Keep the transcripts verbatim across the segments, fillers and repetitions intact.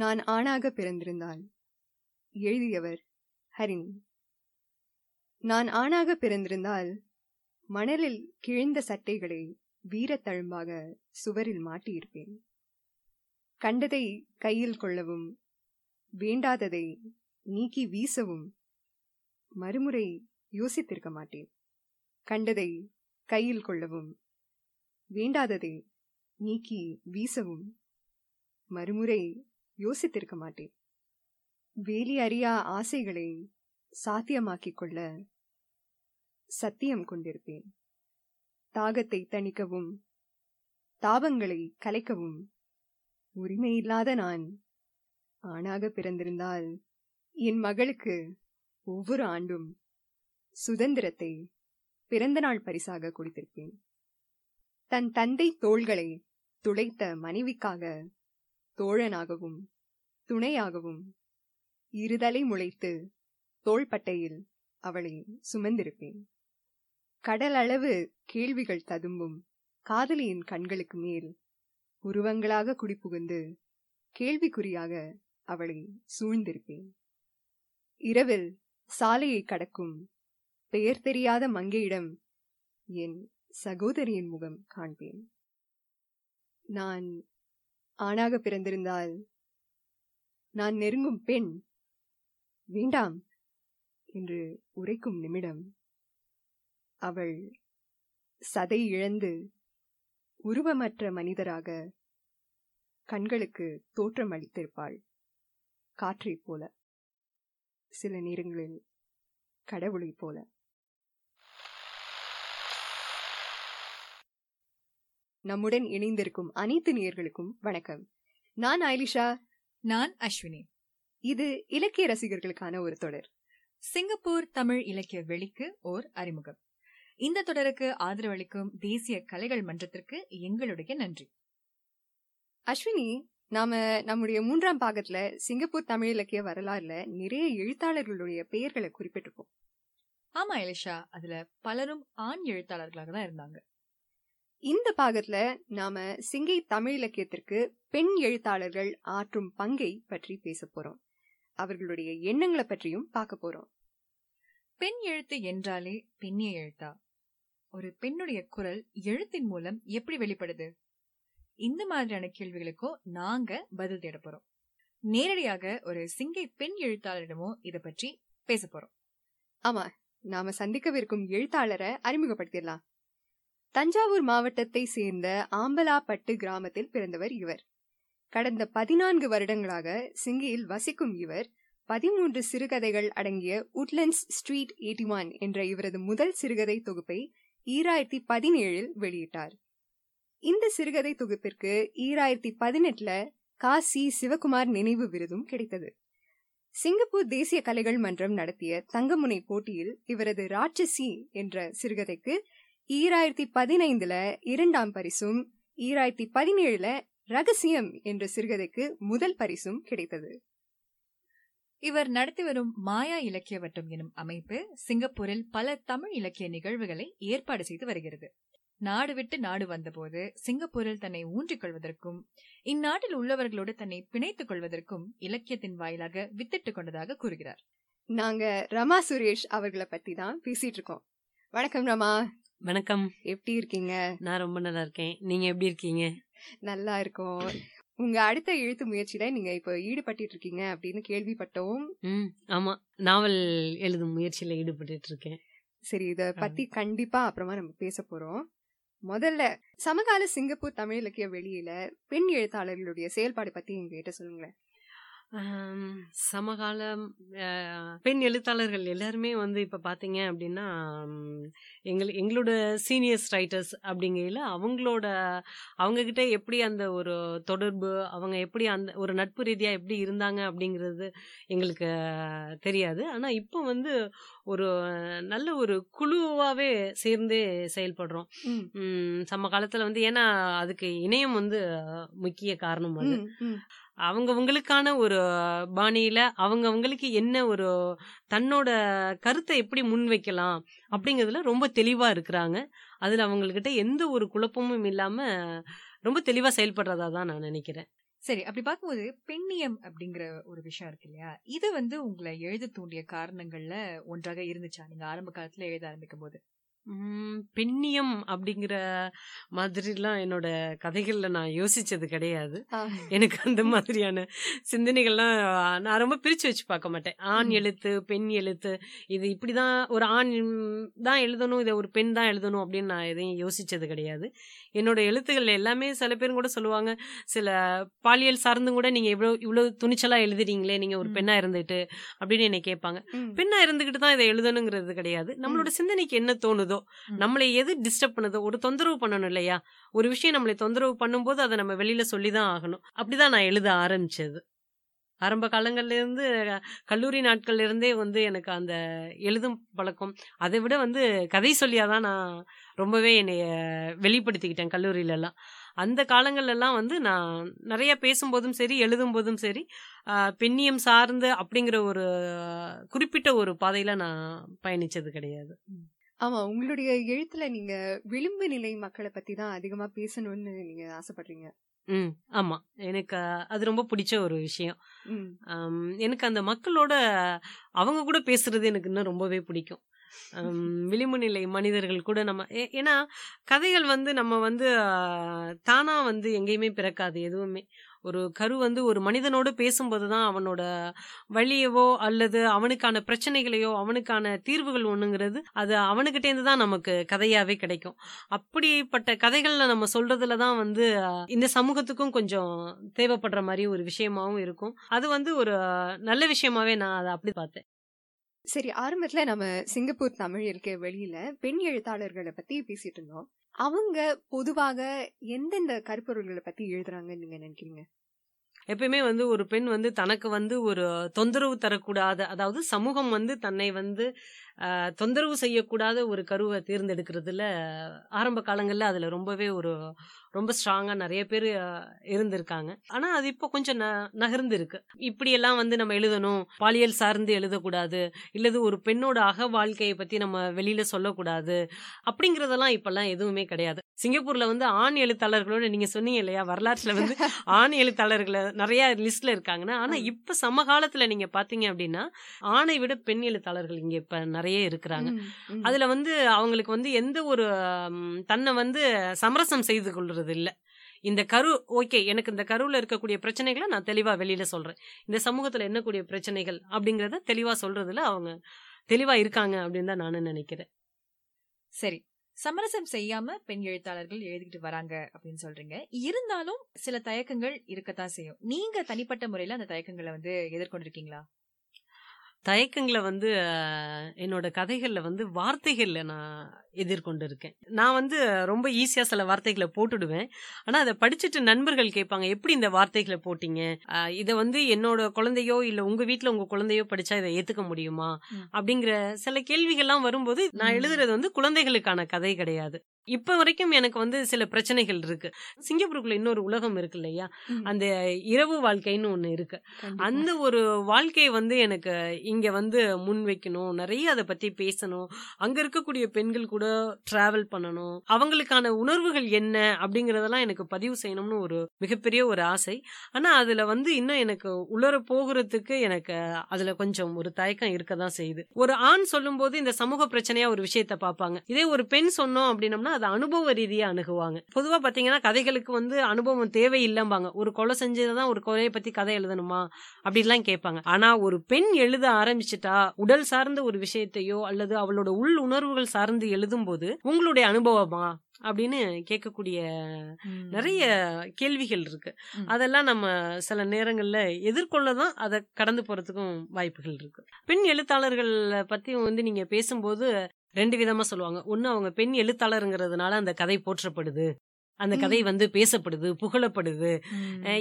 நான் ஆணாக பிறந்திருந்தால். எழுதியவர் ஹரின். நான் ஆணாக பிறந்திருந்தால் மணலில் கிழிந்த சட்டைகளை வீரத்தழும்பாக சுவரில் மாட்டியிருப்பேன். கண்டதை கையில் கொள்ளவும் வேண்டாததை நீக்கி வீசவும் மறுமுறை யோசித்திருக்க மாட்டேன். கண்டதை கையில் கொள்ளவும் வேண்டாததை நீக்கி வீசவும் மறுமுறை யோசித்திருக்க மாட்டேன். வேலி அறியா ஆசைகளை சாத்தியமாக்கிக் கொள்ள சத்தியம் கொண்டிருப்பேன். தாகத்தை தணிக்கவும் தாபங்களை கலைக்கவும் உரிமையில்லாத நான் ஆணாக பிறந்திருந்தால் என் மகளுக்கு ஒவ்வொரு ஆண்டும் சுதந்திரத்தை பிறந்தநாள் பரிசாக கொடுத்திருப்பேன். தன் தந்தை தோள்களை துளைத்த மனைவிக்காக தோழனாகவும் துணையாகவும் இருதலை முளைத்து தோள்பட்டையில் அவளை சுமந்திருப்பேன். கடல் அளவு கேள்விகள் ததும்பும் காதலியின் கண்களுக்கு மேல் உருவங்களாக குடிபுகுந்து கேள்விக்குறியாக அவளை சூழ்ந்திருப்பேன். இரவில் சாலையை கடக்கும் பெயர் தெரியாத மங்கையிடம் என் சகோதரியின் முகம் காண்பேன். நான் ஆணாக பிறந்திருந்தால் நான் நெருங்கும் பெண் வேண்டாம் என்று உரைக்கும் நிமிடம் அவள் சதை இழந்து உருவமற்ற மனிதராக கண்களுக்கு தோற்றம் அளித்திருப்பாள், காற்றைப் போல, சில நேரங்களில் கடவுளைப் போல. நம்முடன் இணைந்திருக்கும் அனைத்து நேயர்களுக்கும் வணக்கம். நான் அயிலிஷா. நான் அஸ்வினி. இது இலக்கிய ரசிகர்களுக்கான ஒரு தொடர், சிங்கப்பூர் தமிழ் இலக்கிய வெளிக்கு ஓர் அறிமுகம். இந்த தொடருக்கு ஆதரவளிக்கும் தேசிய கலைகள் மன்றத்திற்கு எங்களுடைய நன்றி. அஸ்வினி, நாம நம்முடைய மூன்றாம் பாகத்துல சிங்கப்பூர் தமிழ் இலக்கிய வரலாறுல நிறைய எழுத்தாளர்களுடைய பெயர்களை குறிப்பிட்டிருப்போம். ஆமா அயிலிஷா, அதுல பலரும் ஆண் எழுத்தாளர்களாக தான் இருந்தாங்க. இந்த பாகத்துல நாம சிங்கை தமிழ் இலக்கியத்திற்கு பெண் எழுத்தாளர்கள் ஆற்றும் பங்கை பற்றி பேச போறோம். அவர்களுடைய எண்ணங்களை பற்றியும் பார்க்க போறோம். பெண் எழுத்து என்றாலே பெண்ணிய எழுத்தா? ஒரு பெண்ணுடைய குரல் எழுத்தின் மூலம் எப்படி வெளிப்படுது? இந்த மாதிரியான கேள்விகளுக்கும் நாங்க பதில் தேட போறோம். நேரடியாக ஒரு சிங்கை பெண் எழுத்தாளரிடமோ இத பற்றி பேச போறோம். ஆமா, நாம சந்திக்கவிருக்கும் எழுத்தாளரை அறிமுகப்படுத்திடலாம். தஞ்சாவூர் மாவட்டத்தை சேர்ந்த ஆம்பலாப்பட்டு கிராமத்தில் பிறந்தவர் இவர். கடந்த பதினான்கு வருடங்களாக சிங்கியில் வசிக்கும் இவர் பதிமூன்று சிறுகதைகள் அடங்கிய உட்லண்ட்ஸ் ஸ்ட்ரீட் எண்பத்தி ஒன்று என்ற இவரது முதல் சிறுகதை தொகுப்பை ஈராயிரத்தி பதினேழில் வெளியிட்டார். இந்த சிறுகதை தொகுப்பிற்கு ஈராயிரத்தி பதினெட்டுல கா சி சிவகுமார் நினைவு விருதும் கிடைத்தது. சிங்கப்பூர் தேசிய கலைகள் மன்றம் நடத்திய தங்கமுனை போட்டியில் இவரது ராட்சசி என்ற சிறுகதைக்கு ஈராயிரத்தி பதினைந்துல இரண்டாம் பரிசும் ஈராயிரத்தி பதினேழுல ரகசியம் என்ற சிறுகதைக்கு முதல் பரிசும் கிடைத்தது. இவர் நடத்தி வரும் மாயா இலக்கிய வட்டம் எனும் அமைப்பு சிங்கப்பூரில் பல தமிழ் இலக்கிய நிகழ்வுகளை ஏற்பாடு செய்து வருகிறது. நாடு விட்டு நாடு வந்தபோது சிங்கப்பூரில் தன்னை ஊன்றிக் கொள்வதற்கும் இந்நாட்டில் உள்ளவர்களோடு தன்னை பிணைத்துக் கொள்வதற்கும் இலக்கியத்தின் வாயிலாக வித்திட்டு கொண்டதாக கூறுகிறார். நாங்க ரமா சுரேஷ் அவர்களை பத்தி தான் பேசிட்டு இருக்கோம். வணக்கம் ரமா. வணக்கம். எப்படி இருக்கீங்க? நான் ரொம்ப நல்லா இருக்கேன். நீங்க எப்படி இருக்கீங்க? நல்லா இருக்கும். உங்க அடுத்த எழுத்து முயற்சியில நீங்க இப்ப ஈடுபட்டு இருக்கீங்க அப்படின்னு கேள்விப்பட்டோம். ஆமா, நாவல் எழுதும் முயற்சியில ஈடுபட்டு இருக்கேன். சரி, இத பத்தி கண்டிப்பா அப்புறமா நம்ம பேச போறோம். முதல்ல சமகால சிங்கப்பூர் தமிழ் இலக்கிய வெளியில பெண் எழுத்தாளர்களுடைய செயல்பாடு பத்தி எங்ககிட்ட சொல்லுங்களேன். சமகால பெண் எழுத்தாளர்கள் எல்லாருமே வந்து இப்போ பார்த்தீங்க அப்படின்னா எங்கள் எங்களோட சீனியர்ஸ் ரைட்டர்ஸ் அப்படிங்கையில் அவங்களோட அவங்கக்கிட்ட எப்படி அந்த ஒரு தொடர்பு, அவங்க எப்படி அந்த ஒரு நட்பு ரீதியாக எப்படி இருந்தாங்க அப்படிங்கிறது எங்களுக்கு தெரியாது. ஆனால் இப்போ வந்து ஒரு நல்ல ஒரு குழுவாகவே சேர்ந்து செயல்படுறோம் சம காலத்தில் வந்து. ஏன்னா அதுக்கு இணையம் வந்து முக்கிய காரணம். அது அவங்கவுங்களுக்கான ஒரு பாணியில அவங்கவுங்களுக்கு என்ன ஒரு தன்னோட கருத்தை எப்படி முன்வைக்கலாம் அப்படிங்கிறதுல ரொம்ப தெளிவா இருக்கிறாங்க. அதுல அவங்கக்கிட்ட எந்த ஒரு குழப்பமும் இல்லாம ரொம்ப தெளிவா செயல்படுறதா தான் நான் நினைக்கிறேன். சரி, அப்படி பார்க்கும்போது பெண்ணியம் அப்படிங்கிற ஒரு விஷயம் இருக்கு இல்லையா, இது வந்து உங்களை எழுத தூண்டிய காரணங்கள்ல ஒன்றாக இருந்துச்சா நீங்க ஆரம்ப காலத்துல எழுத ஆரம்பிக்கும் போது? உம் பெண்ணியம் அப்படிங்கிற மாதிரிலாம் என்னோட கதைகள்ல நான் யோசிச்சது கிடையாது. எனக்கு அந்த மாதிரியான சிந்தனைகள்லாம் நான் ரொம்ப பிரிச்சு வச்சு பார்க்க மாட்டேன். ஆண் எழுத்து, பெண் எழுத்து, இது இப்படிதான் ஒரு ஆண் தான் எழுதணும், இதை ஒரு பெண் தான் எழுதணும் அப்படின்னு நான் எதையும் யோசிச்சது கிடையாது. என்னோட எழுத்துக்கள் எல்லாமே சில பேரும் கூட சொல்லுவாங்க, சில பாலியல் சார்ந்தும் கூட நீங்க இவ்வளவு இவ்வளவு துணிச்சலா எழுதுறீங்களே நீங்க ஒரு பெண்ணா இருந்துட்டு அப்படின்னு என்னை கேட்பாங்க. பெண்ணா இருந்துகிட்டு தான் இதை எழுதணுங்கிறது கிடையாது. நம்மளோட சிந்தனைக்கு என்ன தோணுது, நம்மளை எது டிஸ்டர்ப் பண்ணுதோ, ஒரு தொந்தரவு பண்ணணும் இல்லையா, ஒரு விஷயம் நம்மளை தொந்தரவு பண்ணும் போது அதை நம்ம வெளியில சொல்லிதான் ஆகணும். அப்படிதான் நான் எழுத ஆரம்பிச்சது. ஆரம்ப காலங்கள்ல இருந்து கல்லூரி நாட்கள்ல இருந்தே வந்து எனக்கு அந்த எழுதும் பழக்கம். அதை விட வந்து கதை சொல்லியாதான் நான் ரொம்பவே என்னைய வெளிப்படுத்திக்கிட்டேன். கல்லூரியில எல்லாம் அந்த காலங்கள்லாம் வந்து நான் நிறைய பேசும்போதும் சரி எழுதும் போதும் சரி பெண்ணியம் சார்ந்து அப்படிங்கிற ஒரு குறிப்பிட்ட ஒரு பாதையில நான் பயணிச்சது கிடையாது. ஆமா, உங்களுடைய எழுத்துல நீங்க விளிம்பு நிலை மக்களை பத்தி தான் அதிகமா பேசணும்னு நீங்க ஆசைப்படுறீங்க. ம் ஆமா, எனக்கு அது ரொம்ப பிடிச்ச ஒரு விஷயம். எனக்கு அந்த மக்களோட அவங்க கூட பேசுறது எனக்கு இன்னும் ரொம்பவே பிடிக்கும். விளிம்பு நிலை மனிதர்கள் கூட நம்ம, ஏன்னா கதைகள் வந்து நம்ம வந்து தானா வந்து எங்கேயுமே பிறக்காது. எதுவுமே ஒரு கரு வந்து ஒரு மனிதனோடு பேசும்போதுதான் அவனோட வழியவோ அல்லது அவனுக்கான பிரச்சனைகளையோ அவனுக்கான தீர்வுகள் ஒண்ணுங்கிறது அது அவனுக்கிட்டேருந்து தான் நமக்கு கதையாவே கிடைக்கும். அப்படிப்பட்ட கதைகள்ல நம்ம சொல்றதுலதான் வந்து இந்த சமூகத்துக்கும் கொஞ்சம் தேவைப்படுற மாதிரி ஒரு விஷயமாவும் இருக்கும். அது வந்து ஒரு நல்ல விஷயமாவே நான் அதை அப்படி பார்த்தேன். சரி, ஆரம்பத்துல நம்ம சிங்கப்பூர் தமிழ் இருக்க வெளியில பெண் எழுத்தாளர்களை பத்தி பேசிட்டு இருந்தோம். அவங்க பொதுவாக எந்தெந்த கருப்பொருள்களை பத்தி எழுதுறாங்கன்னு நீங்க நினைக்கிறீங்க? எப்பயுமே வந்து ஒரு பெண் வந்து தனக்கு வந்து ஒரு தொந்தரவு தரக்கூடாத, அதாவது சமூகம் வந்து தன்னை வந்து தொந்தரவு செய்யக்கூடாத ஒரு கருவை தேர்ந்தெடுக்கிறதுல ஆரம்ப காலங்களில் அதுல ரொம்பவே ஒரு ரொம்ப ஸ்ட்ராங்கா நிறைய பேர் இருந்திருக்காங்க. ஆனா அது இப்போ கொஞ்சம் ந நகர்ந்து இருக்கு. இப்படியெல்லாம் வந்து நம்ம எழுதணும், பாலியல் சார்ந்து எழுதக்கூடாது, இல்லது ஒரு பெண்ணோட அக வாழ்க்கையை பத்தி நம்ம வெளியில சொல்லக்கூடாது அப்படிங்கறதெல்லாம் இப்பெல்லாம் எதுவுமே கிடையாது. சிங்கப்பூர்ல வந்து ஆண் எழுத்தாளர்களோட நீங்க சொன்னீங்க இல்லையா, வரலாற்றுல வந்து ஆண் எழுத்தாளர்களை நிறைய லிஸ்ட்ல இருக்காங்கன்னா, ஆனா இப்ப சமகாலத்துல நீங்க பாத்தீங்க அப்படின்னா ஆணை விட பெண் எழுத்தாளர்கள் இங்க இப்ப நிறைய இருக்கிறாங்க. அதுல வந்து அவங்களுக்கு வந்து எந்த ஒரு தன்னை வந்து சமரசம் செய்து கொள்றது இல்ல. இந்த கரு ஓகே, எனக்கு இந்த கருவுல இருக்கக்கூடிய பிரச்சனைகளை நான் தெளிவா வெளியில சொல்றேன், இந்த சமூகத்துல என்னக்கூடிய பிரச்சனைகள் அப்படிங்கறத தெளிவா சொல்றதுல அவங்க தெளிவா இருக்காங்க அப்படின்னு தான் நானும் நினைக்கிறேன். சரி, சமரசம் செய்யாம பெண் எழுத்தாளர்கள் எழுதிக்கிட்டு வராங்க அப்படின்னு சொல்றீங்க. இருந்தாலும் சில தயக்கங்கள் இருக்கத்தான் செய்யும். நீங்க தனிப்பட்ட முறையில அந்த தயக்கங்களை வந்து எதிர்கொண்டிருக்கீங்களா? தயக்கங்களை வந்து என்னோட கதைகள்ல வந்து வார்த்தைகள்ல நான் எதிர்கொண்டு இருக்கேன். நான் வந்து ரொம்ப ஈஸியா சில வார்த்தைகளை போட்டுடுவேன். ஆனா அதை படிச்சுட்டு நண்பர்கள் கேட்பாங்க, எப்படி இந்த வார்த்தைகளை போட்டீங்க, இதை வந்து என்னோட குழந்தையோ இல்ல உங்க வீட்டுல உங்க குழந்தையோ படிச்சா இதை ஏத்துக்க முடியுமா அப்படிங்கிற சில கேள்விகள்லாம் வரும்போது, நான் எழுதுறது வந்து குழந்தைகளுக்கான கதை கிடையாது. இப்ப வரைக்கும் எனக்கு வந்து சில பிரச்சனைகள் இருக்கு. சிங்கப்பூருக்குள்ள இன்னொரு உலகம் இருக்கு இல்லையா, அந்த இரவு வாழ்க்கைன்னு ஒண்ணு இருக்கு. அந்த ஒரு வாழ்க்கையை வந்து எனக்கு இங்க வந்து முன் வைக்கணும், நிறைய அதை பத்தி பேசணும், அங்க இருக்கக்கூடிய பெண்கள் கூட டிராவல் பண்ணணும், அவங்களுக்கான உணர்வுகள் என்ன அப்படிங்கறதெல்லாம் எனக்கு பதிவு செய்யணும்னு ஒரு மிகப்பெரிய ஒரு ஆசை. ஆனா அதுல வந்து இன்னும் எனக்கு உலர போகிறதுக்கு எனக்கு அதுல கொஞ்சம் ஒரு தயக்கம் இருக்கதான் செய்யுது. ஒரு ஆண் சொல்லும் போது இந்த சமூக பிரச்சனையா ஒரு விஷயத்த பாப்பாங்க, இதே ஒரு பெண் சொன்னோம் அப்படின்னம்னா அது அனுபவ ரீதியா அணுகுவாங்க. பொதுவா பாத்தீங்கன்னா கதைகளுக்கு வந்து அனுபவம் தேவையில்லைம்பாங்க. ஒரு கொலை செஞ்சதான் ஒரு கொலையை பத்தி கதை எழுதணுமா அப்படின்லாம் கேட்பாங்க. ஆனா ஒரு பெண் எழுத ஆரம்பிச்சுட்டா உடல் சார்ந்த ஒரு விஷயத்தையோ அல்லது அவளோட உள் உணர்வுகள் சார்ந்து எழுதும் போது உங்களுடைய அனுபவமா அப்படின்னு கேட்கக்கூடிய நிறைய கேள்விகள் இருக்கு. அதெல்லாம் நம்ம சில நேரங்கள்ல எதிர்கொள்ளதான் அதை கடந்து போறதுக்கும் வாய்ப்புகள் இருக்கு. பெண் எழுத்தாளர்கள் பத்தி வந்து நீங்க பேசும்போது ரெண்டு விதமா சொல்லுவாங்க. ஒன்னு, அவங்க பெண் எழுத்தாளருங்கிறதுனால அந்த கதை போற்றப்படுது, அந்த கதை வந்து பேசப்படுது, புகழப்படுது.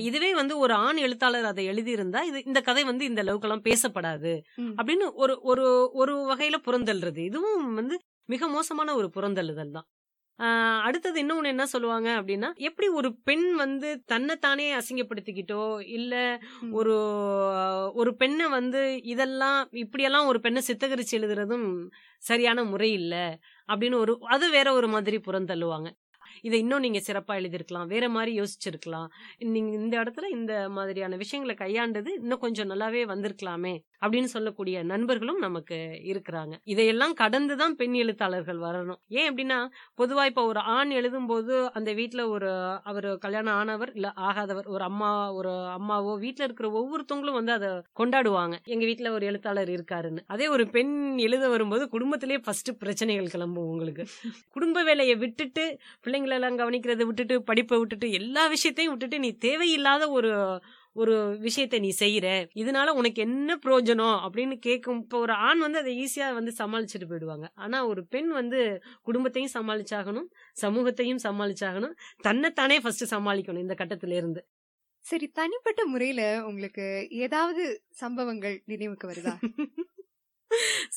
இதுவே வந்து ஒரு ஆண் எழுத்தாளர் அதை எழுதியிருந்தா இது இந்த கதை வந்து இந்த அளவுக்கெல்லாம் பேசப்படாது அப்படின்னு ஒரு ஒரு ஒரு வகையில புறந்தள்ளுறது. இதுவும் வந்து மிக மோசமான ஒரு புறந்தள்ளுதல் தான். அடுத்தது இன்னொன்னு என்ன சொல்லுவாங்க அப்படின்னா, எப்படி ஒரு பெண் வந்து தன்னைத்தானே அசிங்கப்படுத்திக்கிட்டோ இல்ல ஒரு ஒரு பெண்ணை வந்து இதெல்லாம் இப்படியெல்லாம் ஒரு பெண்ணை சித்தகரிச்சு எழுதுறதும் சரியான முறை இல்ல அப்படின்னு ஒரு அது வேற ஒரு மாதிரி புறந்தள்ளுவாங்க. இதை இன்னும் நீங்க சிறப்பா எழுதிருக்கலாம், வேற மாதிரி யோசிச்சிருக்கலாம், நீங்க இந்த இடத்துல இந்த மாதிரியான விஷயங்களை கையாண்டது இன்னும் கொஞ்சம் நல்லாவே வந்திருக்கலாமே அப்படின்னு சொல்லக்கூடிய நண்பர்களும் நமக்கு இருக்கிறாங்க. இதையெல்லாம் கடந்துதான் பெண் எழுத்தாளர்கள் வரணும். ஏன் அப்படின்னா பொதுவா இப்ப ஒரு ஆண் எழுதும் போது அந்த வீட்டுல ஒரு அவர் கல்யாணம் ஆனவர் இல்ல ஆகாதவர் ஒரு அம்மா ஒரு அம்மாவோ வீட்டுல இருக்கிற ஒவ்வொருத்தவங்களும் வந்து அதை கொண்டாடுவாங்க, எங்க வீட்டுல ஒரு எழுத்தாளர் இருக்காருன்னு. அதே ஒரு பெண் எழுத வரும்போது குடும்பத்திலேயே ஃபர்ஸ்ட் பிரச்சனைகள் கிளம்பும். உங்களுக்கு குடும்ப வேலையை விட்டுட்டு பிள்ளைங்களை எல்லாம் கவனிக்கிறத விட்டுட்டு படிப்பை விட்டுட்டு எல்லா விஷயத்தையும் விட்டுட்டு நீ தேவையில்லாத ஒரு ஒரு விஷயத்த நீ செய்யற, இதனால உனக்கு என்ன பிரயோஜனம் அப்படின்னு கேட்கும். இப்ப ஒரு ஆண் வந்து அதை ஈஸியா வந்து சமாளிச்சுட்டு போயிடுவாங்க. ஆனா ஒரு பெண் வந்து குடும்பத்தையும் சமாளிச்சாகணும், சமூகத்தையும் சமாளிச்சாகணும், தன்னைத்தானே ஃபர்ஸ்ட் சமாளிக்கணும் இந்த கட்டத்தில இருந்து. சரி, தனிப்பட்ட முறையில உங்களுக்கு ஏதாவது சம்பவங்கள் நினைவுக்கு வருதா?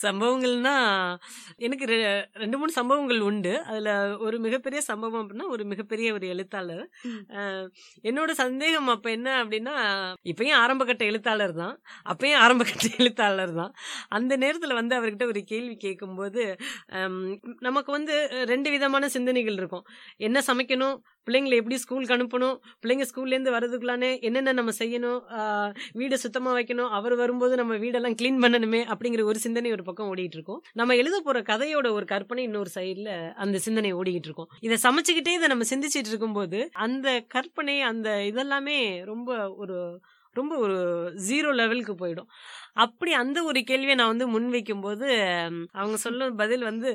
சம்பவங்கள்னா எனக்கு ரெண்டு மூணு சம்பவங்கள் உண்டு. அதுல ஒரு மிகப்பெரிய சம்பவம் அப்படின்னா ஒரு மிகப்பெரிய ஒரு எழுத்தாளர் என்னோட சந்தேகம் அப்ப என்ன அப்படின்னா, இப்பயும் ஆரம்பகட்ட எழுத்தாளர் தான் அப்பயும் ஆரம்பகட்ட எழுத்தாளர் தான் அந்த நேரத்துல வந்து அவர்கிட்ட ஒரு கேள்வி கேட்கும் போது நமக்கு வந்து ரெண்டு விதமான சிந்தனைகள் இருக்கும். என்ன சமைக்கணும், பிள்ளைங்களை எப்படி ஸ்கூலுக்கு அனுப்பணும், பிள்ளைங்க ஸ்கூல்லேருந்து வர்றதுக்குள்ளானே என்னென்ன நம்ம செய்யணும், வீடை சுத்தமாக வைக்கணும், அவர் வரும்போது நம்ம வீடெல்லாம் க்ளீன் பண்ணணுமே அப்படிங்கிற ஒரு சிந்தனை ஒரு பக்கம் ஓடிட்டு இருக்கும். நம்ம எழுத போகிற கதையோட ஒரு கற்பனை இன்னொரு சைடில் அந்த சிந்தனை ஓடிக்கிட்டு இருக்கும். இதை சமைச்சுக்கிட்டே இதை நம்ம சிந்திச்சுட்டு இருக்கும்போது அந்த கற்பனை அந்த இதெல்லாமே ரொம்ப ஒரு ரொம்ப ஒரு ஜீரோ லெவலுக்கு போயிடும். அப்படி அந்த ஒரு கேள்வியை நான் வந்து முன்வைக்கும் போது அவங்க சொல்ல பதில் வந்து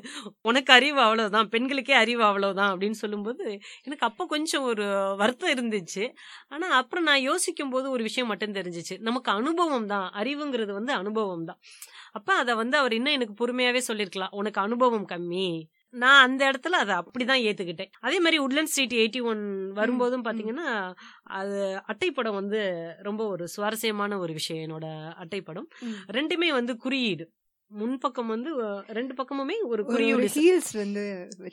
உனக்கு அறிவு அவ்வளவுதான், பெண்களுக்கே அறிவு அவ்வளவுதான் அப்படின்னு சொல்லும்போது எனக்கு அப்போ கொஞ்சம் ஒரு வருத்தம் இருந்துச்சு. ஆனால் அப்புறம் நான் யோசிக்கும் போது ஒரு விஷயம் மட்டும் தெரிஞ்சிச்சு, நமக்கு அனுபவம் தான், அறிவுங்கிறது வந்து அனுபவம் தான். அப்போ அதை வந்து அவர் இன்னும் எனக்கு பொறுமையாகவே சொல்லியிருக்கலாம், உனக்கு அனுபவம் கம்மி. நான் அந்த இடத்துல அதை அப்படிதான் ஏத்துக்கிட்டேன். அதே மாதிரி உட்லண்ட் ஸ்ட்ரீட் எயிட்டி ஒன் வரும்போதும் பாத்தீங்கன்னா அது அட்டைப்படம் வந்து ரொம்ப ஒரு சுவாரஸ்யமான ஒரு விஷயம். என்னோட அட்டைப்படம் ரெண்டுமே வந்து குறியீடு, முன்பக்கம் வந்து ரெண்டு பக்கமுமே ஒரு குறியீடு, ஹீல்ஸ் வந்து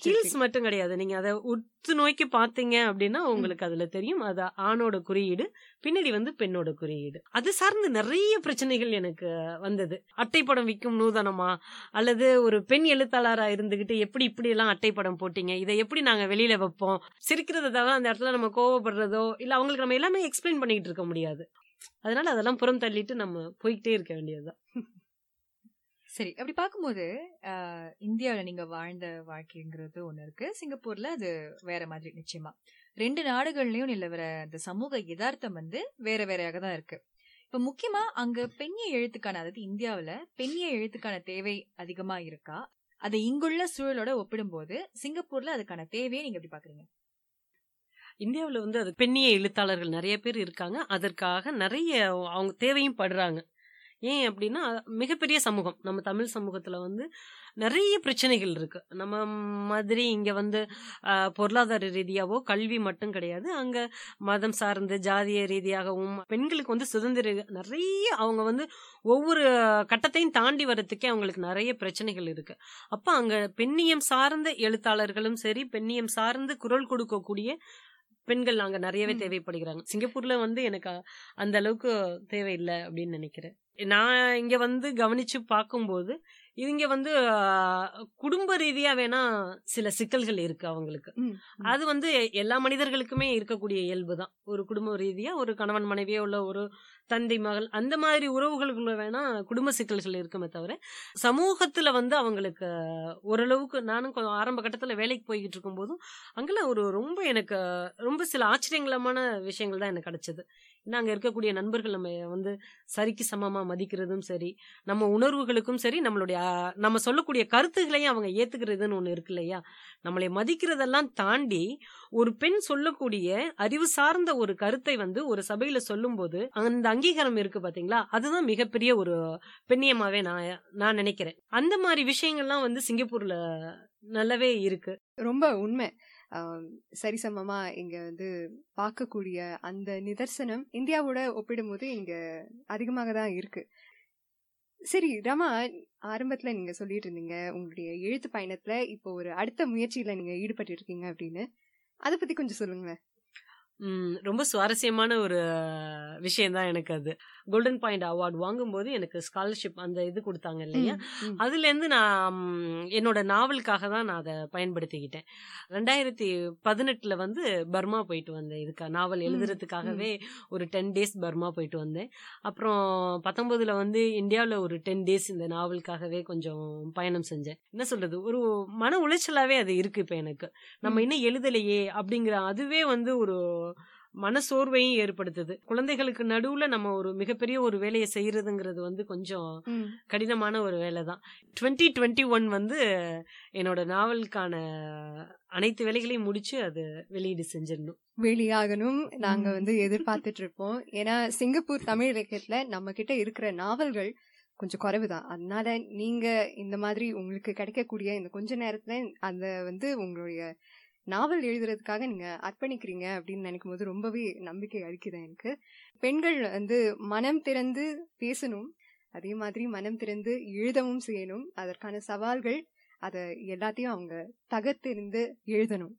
ஹீல்ஸ் மட்டும் கிடையாது. நீங்க அதை உத்து நோக்கி பாத்தீங்க அப்படின்னா உங்களுக்கு அதுல தெரியும், அது ஆணோட குறியீடு, பின்னாடி வந்து பெண்ணோட குறியீடு. அது சார்ந்து நிறைய பிரச்சனைகள் எனக்கு வந்தது. அட்டைப்படம் விற்கும் நூதனமா, அல்லது ஒரு பெண் எழுத்தாளராக இருந்துகிட்டு எப்படி இப்படி எல்லாம் அட்டைப்படம் போட்டீங்க, இதை எப்படி நாங்க வெளியில வைப்போம், சிரிக்கிறத தவிர அந்த இடத்துல நம்ம கோவப்படுறதோ இல்ல அவங்களுக்கு நம்ம எல்லாமே எக்ஸ்பிளைன் பண்ணிட்டு இருக்க முடியாது. அதனால அதெல்லாம் புறம் தள்ளிட்டு நம்ம போயிட்டே இருக்க வேண்டியதுதான். சரி, அப்படி பார்க்கும்போது இந்தியாவில் நீங்கள் வாழ்ந்த வாழ்க்கைங்கிறது ஒன்று இருக்கு, சிங்கப்பூர்ல அது வேற மாதிரி. நிச்சயமா ரெண்டு நாடுகள்லையும் நிலவர அந்த சமூக யதார்த்தம் வந்து வேற வேறையாக தான் இருக்கு. இப்போ முக்கியமா அங்க பெண்ணிய எழுத்துக்கான, அதாவது இந்தியாவில் பெண்ணிய எழுத்துக்கான தேவை அதிகமா இருக்கா? அதை இங்குள்ள சூழலோட ஒப்பிடும்போது சிங்கப்பூர்ல அதுக்கான தேவையை நீங்க எப்படி பாக்குறீங்க? இந்தியாவில் வந்து அது பெண்ணிய எழுத்தாளர்கள் நிறைய பேர் இருக்காங்க, அதற்காக நிறைய அவங்க தேவையும் படுறாங்க. ஏன் அப்படின்னா மிகப்பெரிய சமூகம், நம்ம தமிழ் சமூகத்துல வந்து நிறைய பிரச்சனைகள் இருக்கு. நம்ம மாதிரி இங்க வந்து பொருளாதார ரீதியாவோ கல்வி மட்டும் கிடையாது, அங்க மதம் சார்ந்து ஜாதிய ரீதியாகவும் பெண்களுக்கு வந்து சுதந்திர நிறைய அவங்க வந்து ஒவ்வொரு கட்டத்தையும் தாண்டி வர்றதுக்கே அவங்களுக்கு நிறைய பிரச்சனைகள் இருக்கு. அப்ப அங்க பெண்ணியம் சார்ந்த எழுத்தாளர்களும் சரி, பெண்ணியம் சார்ந்து குரல் கொடுக்கக்கூடிய பெண்கள் அங்க நிறையவே தேவைப்படுகிறாங்க. சிங்கப்பூர்ல வந்து எனக்கு அந்த அளவுக்கு தேவையில்லை அப்படின்னு நினைக்கிறேன். நான் இங்க வந்து கவனிச்சு பார்க்கும்போது இங்க வந்து குடும்ப ரீதியா வேணா சில சிக்கல்கள் இருக்கு அவங்களுக்கு. அது வந்து எல்லா மனிதர்களுக்குமே இருக்கக்கூடிய இயல்புதான். ஒரு குடும்ப ரீதியா ஒரு கணவன் மனைவியே உள்ள ஒரு தந்தை மகள் அந்த மாதிரி உறவுகளுக்குள்ள வேணா குடும்ப சிக்கல்கள் இருக்குமே தவிர சமூகத்துல வந்து அவங்களுக்கு ஓரளவுக்கு. நானும் கொஞ்சம் ஆரம்ப கட்டத்துல வேலைக்கு போய்கிட்டு இருக்கும் போதும் அங்கெல்லாம் ஒரு ரொம்ப எனக்கு ரொம்ப சில ஆச்சரியங்கரமான விஷயங்கள் தான் எனக்கு கிடைச்சது. ஏன்னா அங்க இருக்கக்கூடிய நண்பர்கள் நம்ம வந்து சரிக்கு சமமா மதிக்கிறதும் சரி, நம்ம உணர்வுகளுக்கும் சரி, நம்மளுடைய நம்ம சொல்லக்கூடிய கருத்துக்களையும் அவங்க ஏத்துக்கிறதுன்னு ஒண்ணு இருக்கு இல்லையா. நம்மளை மதிக்கிறதெல்லாம் தாண்டி ஒரு பெண் சொல்லக்கூடிய அறிவு சார்ந்த ஒரு கருத்தை வந்து ஒரு சபையில சொல்லும் போது அந்த அங்கீகாரம் இருக்கு பாத்தீங்களா, அதுதான் மிகப்பெரிய ஒரு பெண்ணியமாவே நான் நான் நினைக்கிறேன். அந்த மாதிரி விஷயங்கள்லாம் வந்து சிங்கப்பூர்ல நல்லாவே இருக்கு. ரொம்ப உண்மை, சரிசமமா இங்க வந்து பார்க்கக்கூடிய அந்த நிதர்சனம் இந்தியாவோட ஒப்பிடும் போது இங்க அதிகமாக தான் இருக்கு. சரி ரமா, ஆரம்பத்துல நீங்க சொல்லிட்டு இருந்தீங்க உங்களுடைய எழுத்து பயணத்துல இப்போ ஒரு அடுத்த முயற்சியில நீங்க ஈடுபட்டு இருக்கீங்க அப்படின்னு, அதை பத்தி கொஞ்சம் சொல்லுங்களேன். உம் ரொம்ப சுவாரஸ்யமான ஒரு விஷயம்தான் எனக்கு அது. கோல்டன் பாயிண்ட் அவார்டு வாங்கும்போது எனக்கு ஸ்காலர்ஷிப் அந்த இது கொடுத்தாங்க இல்லையா, அதுல இருந்து நான் என்னோட நாவலுக்காக தான் நான் அதை பயன்படுத்திக்கிட்டேன். ரெண்டாயிரத்தி பதினெட்டுல வந்து பர்மா போயிட்டு வந்தேன் இதுக்காக, நாவல் எழுதுறதுக்காகவே ஒரு டென் டேஸ் பர்மா போயிட்டு வந்தேன். அப்புறம் பத்தொன்பதுல வந்து இந்தியாவில் ஒரு டென் டேஸ் இந்த நாவலுக்காகவே கொஞ்சம் பயணம் செஞ்சேன். என்ன சொல்றது, ஒரு மன உளைச்சலாவே அது இருக்கு இப்ப எனக்கு, நம்ம இன்னும் எழுதலையே அப்படிங்கிற அதுவே வந்து ஒரு மனசோர்வையும் ஏற்படுத்துது. குழந்தைகளுக்கு நடுவுல நம்ம ஒரு மிகப்பெரிய ஒரு வேலையை செய்யறதுங்கிறது வந்து கொஞ்சம் கடினமான ஒரு வேலை தான். டுவெண்ட்டி டுவெண்ட்டி ஒன் வந்து என்னோட நாவலுக்கான அனைத்து வேலைகளையும் முடிச்சு அது வெளியீடு செஞ்சிடணும், வெளியாகணும். நாங்க வந்து எதிர்பார்த்துட்டு இருப்போம். ஏன்னா சிங்கப்பூர் தமிழ் இலக்கியத்துல நம்ம கிட்ட இருக்கிற நாவல்கள் கொஞ்சம் குறைவுதான். அதனால நீங்க இந்த மாதிரி உங்களுக்கு கிடைக்கக்கூடிய இந்த கொஞ்ச நேரத்துல அந்த வந்து உங்களுடைய நாவல் எழுதுறதுக்காக நீங்க அர்ப்பணிக்கிறீங்க அப்படின்னு நினைக்கும் போது ரொம்பவே நம்பிக்கை அளிக்குது எனக்கு. பெண்கள் வந்து மனம் திறந்து பேசணும், அதே மாதிரி மனம் திறந்து எழுதவும் செய்யணும். அதற்கான சவால்கள் அதை எல்லாத்தையும் அவங்க தகர்த்திருந்து எழுதணும்.